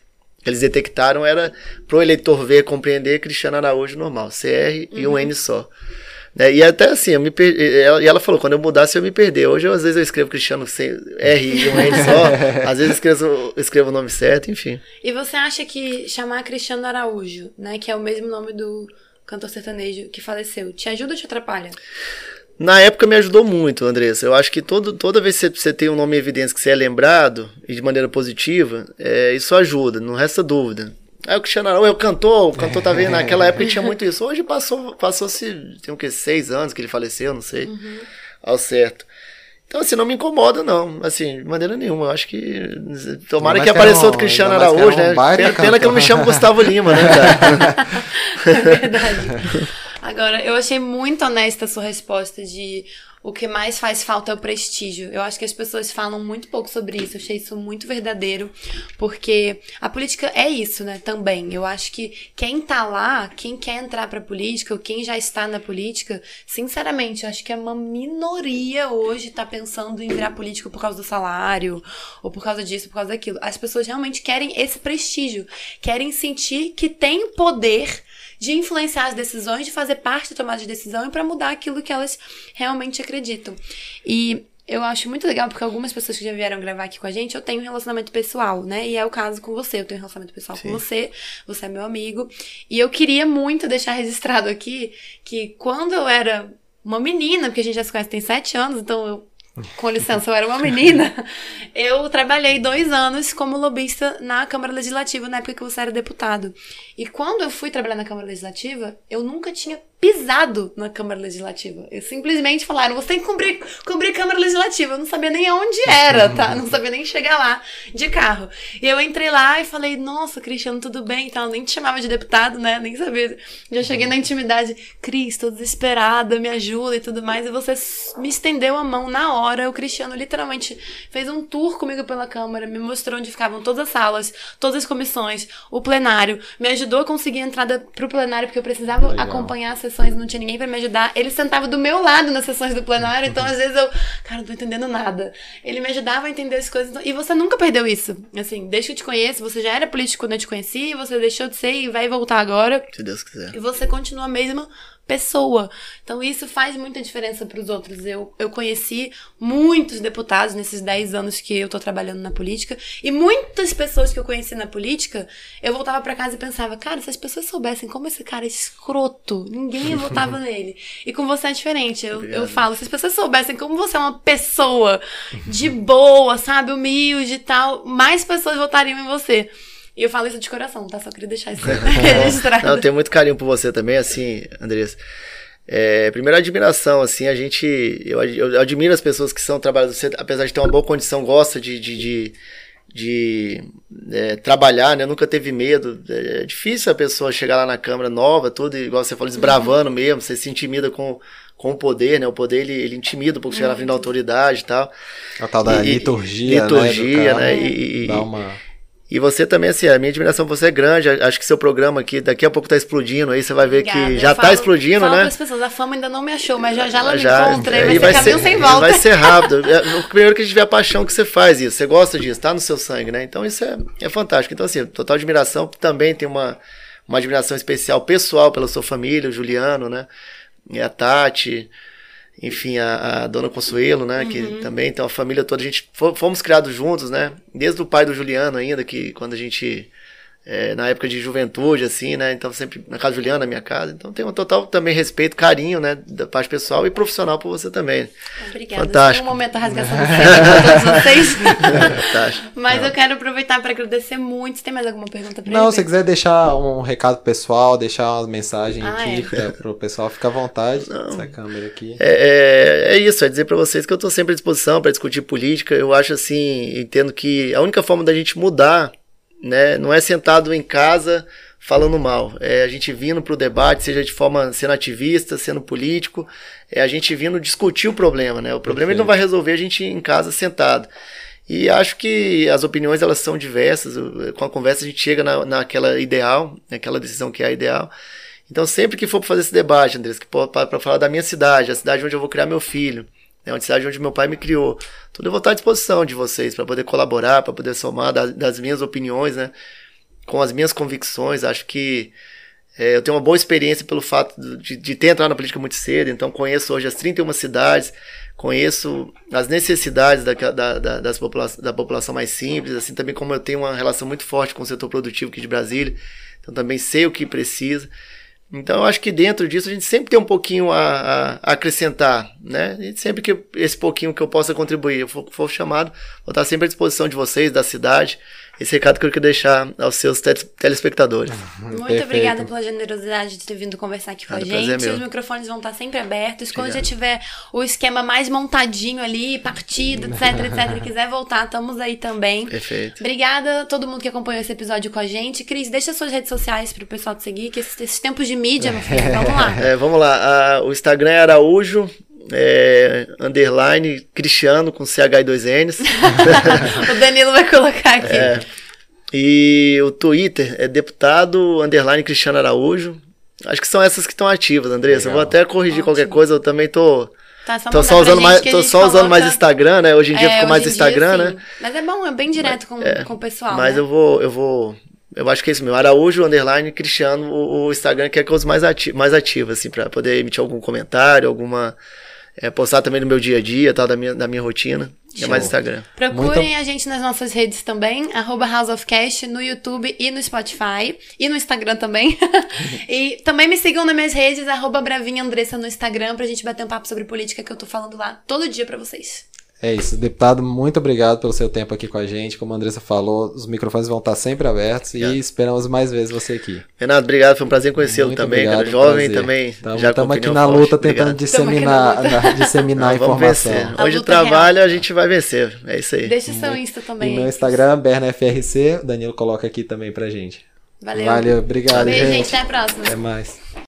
detectaram era, pro eleitor ver, compreender, Cristiano Araújo normal, CR e um N só. Né? E até assim, ela falou, quando eu mudasse eu me perder. Hoje às vezes eu escrevo Cristiano R e um N só, às vezes eu escrevo o nome certo, enfim. E você acha que chamar Cristiano Araújo, né, que é o mesmo nome do cantor sertanejo que faleceu, te ajuda ou te atrapalha? Na época me ajudou muito, Andressa. Eu acho que toda vez que você tem um nome em evidência que você é lembrado, e de maneira positiva, isso ajuda, não resta dúvida. Aí o Cristiano Araújo, o cantor tá vendo, naquela época tinha muito isso. Hoje passou-se, tem o quê, 6 anos que ele faleceu, não sei, ao certo. Então, assim, não me incomoda, não, assim, de maneira nenhuma. Eu acho que, tomara que apareça outro Cristiano Araújo, né? Pena que eu não me chamo Gustavo Lima, né, cara? É verdade. Agora, eu achei muito honesta a sua resposta de o que mais faz falta é o prestígio. Eu acho que as pessoas falam muito pouco sobre isso. Eu achei isso muito verdadeiro, porque a política é isso, né, também. Eu acho que quem tá lá, quem quer entrar pra política, ou quem já está na política, sinceramente, eu acho que é uma minoria hoje tá pensando em virar político por causa do salário, ou por causa disso, por causa daquilo. As pessoas realmente querem esse prestígio, querem sentir que tem poder de influenciar as decisões, de fazer parte da tomada de decisão e para mudar aquilo que elas realmente acreditam. E eu acho muito legal, porque algumas pessoas que já vieram gravar aqui com a gente, eu tenho um relacionamento pessoal, né? E é o caso com você, eu tenho um relacionamento pessoal Sim. com você, você é meu amigo. E eu queria muito deixar registrado aqui que quando eu era uma menina, porque a gente já se conhece tem 7 anos, então eu... Com licença, eu era uma menina. Eu trabalhei 2 anos como lobista na Câmara Legislativa, na época que você era deputado. E quando eu fui trabalhar na Câmara Legislativa, eu nunca tinha pisado na Câmara Legislativa. Eles simplesmente falaram, você tem que cobrir Câmara Legislativa. Eu não sabia nem aonde era, tá? Não sabia nem chegar lá de carro. E eu entrei lá e falei, nossa, Cristiano, tudo bem? Então, eu nem te chamava de deputado, né? Nem sabia. Já cheguei na intimidade. Cris, tô desesperada, me ajuda e tudo mais. E você me estendeu a mão na hora. O Cristiano literalmente fez um tour comigo pela Câmara, me mostrou onde ficavam todas as salas, todas as comissões, o plenário, me ajudou a conseguir a entrada pro plenário, porque eu precisava Legal. Acompanhar as sessões, não tinha ninguém pra me ajudar. Ele sentava do meu lado nas sessões do plenário, então às vezes eu, cara, não tô entendendo nada. Ele me ajudava a entender as coisas, e você nunca perdeu isso, assim, desde que eu te conheço, você já era político quando eu te conheci, você deixou de ser e vai voltar agora. Se Deus quiser. E você continua a mesma pessoa. Então isso faz muita diferença para os outros. Eu conheci muitos deputados nesses 10 anos que eu tô trabalhando na política, e muitas pessoas que eu conheci na política, eu voltava para casa e pensava, cara, se as pessoas soubessem como esse cara é escroto, ninguém votava nele. E com você é diferente. Eu falo, se as pessoas soubessem como você é uma pessoa de boa, sabe, humilde e tal, mais pessoas votariam em você. E eu falo isso de coração, tá? Só queria deixar isso registrado. Não, eu tenho muito carinho por você também, assim, Andressa. Primeiro, admiração, assim, a gente... Eu admiro as pessoas que são trabalhadoras. Você, apesar de ter uma boa condição, gosta de trabalhar, né? Nunca teve medo. É difícil a pessoa chegar lá na Câmara nova, tudo, igual você falou, desbravando mesmo. Você se intimida com o poder, né? O poder, ele intimida um pouco, chegar na frente da autoridade e tal. A tal da liturgia, né? Liturgia, né? Dá uma... E você também, assim, a minha admiração por você é grande. Acho que seu programa aqui, daqui a pouco tá explodindo. Aí você vai ver Obrigada. Que já tá explodindo, né? As pessoas, a fama ainda não me achou, mas já ela me encontra. E vai ser sem volta. Vai ser rápido. Primeiro que a gente vê a paixão que você faz isso. Você gosta disso, tá no seu sangue, né? Então isso é fantástico. Então, assim, total admiração. Também tem uma admiração especial pessoal pela sua família, o Juliano, né? E a Tati... Enfim, a dona Consuelo, né, que também tem uma família toda, a gente fomos criados juntos, né, desde o pai do Juliano ainda, que quando a gente, na época de juventude, assim, né, então sempre na casa do Juliano, na minha casa, então tem um total também respeito, carinho, né, da parte pessoal e profissional por você também. Obrigada. Fantástico. Tem um momento da rasgação do todos vocês, mas eu quero aproveitar para agradecer muito. Você tem mais alguma pergunta para mim? Não, se você quiser deixar um recado pessoal, deixar uma mensagem aqui pro pessoal, fica à vontade. Essa câmera aqui. É isso, é dizer para vocês que eu tô sempre à disposição para discutir política. Eu acho assim, entendo que a única forma da gente mudar, né, não é sentado em casa falando mal, a gente vindo para o debate, seja de forma sendo ativista, sendo político, a gente vindo discutir o problema, né? O problema ele não vai resolver a gente em casa sentado. E acho que as opiniões elas são diversas, com a conversa a gente chega naquela ideal, naquela decisão que é a ideal. Então sempre que for para fazer esse debate, Andressa, para falar da minha cidade, a cidade onde eu vou criar meu filho, é uma cidade onde meu pai me criou. Tudo eu vou estar à disposição de vocês para poder colaborar, para poder somar das minhas opiniões, né? Com as minhas convicções. Acho que eu tenho uma boa experiência pelo fato de ter entrado na política muito cedo. Então conheço hoje as 31 cidades, conheço as necessidades da população mais simples, assim também como eu tenho uma relação muito forte com o setor produtivo aqui de Brasília. Então também sei o que precisa. Então, eu acho que dentro disso a gente sempre tem um pouquinho a acrescentar, né? E sempre que esse pouquinho que eu possa contribuir, eu for chamado, vou estar sempre à disposição de vocês, da cidade. Esse recado que eu queria deixar aos seus telespectadores. Muito obrigada pela generosidade de ter vindo conversar aqui com a gente. Os microfones vão estar sempre abertos. Quando já tiver o esquema mais montadinho ali, partido, etc, e quiser voltar, estamos aí também. Perfeito. Obrigada a todo mundo que acompanhou esse episódio com a gente. Cris, deixa suas redes sociais para o pessoal te seguir, que esses tempos de mídia, meu filho, vamos lá. Vamos lá. O Instagram é Araújo... underline Cristiano com CH2Ns. O Danilo vai colocar aqui. E o Twitter é deputado _ Cristiano Araújo. Acho que são essas que estão ativas, Andressa. Legal. Eu vou até corrigir qualquer coisa, eu também tô só usando mais Instagram, né? Hoje em dia ficou mais Instagram, dia, né? Mas é bom, é bem direto com o pessoal. Mas né? Eu acho que é isso mesmo, Araújo, _ Cristiano, o Instagram que é que eu uso mais ativo, assim, pra poder emitir algum comentário, alguma... postar também no meu dia a dia, tal, da minha rotina. Show. É mais Instagram. Procurem a gente nas nossas redes também, @HouseofCast, no YouTube e no Spotify. E no Instagram também. E também me sigam nas minhas redes, @BravinAndressa no Instagram, pra gente bater um papo sobre política que eu tô falando lá todo dia pra vocês. É isso, deputado, muito obrigado pelo seu tempo aqui com a gente. Como a Andressa falou, os microfones vão estar sempre abertos e esperamos mais vezes você aqui. Renato, obrigado, foi um prazer conhecê-lo também, cara, jovem também. Estamos aqui na luta tentando disseminar a informação. Hoje o trabalho a gente vai vencer, é isso aí. Deixa o seu Insta também. E meu Instagram, BernaFRC, o Danilo coloca aqui também pra gente. Valeu. Valeu, obrigado, gente. Beijo, gente, até a próxima. Até mais.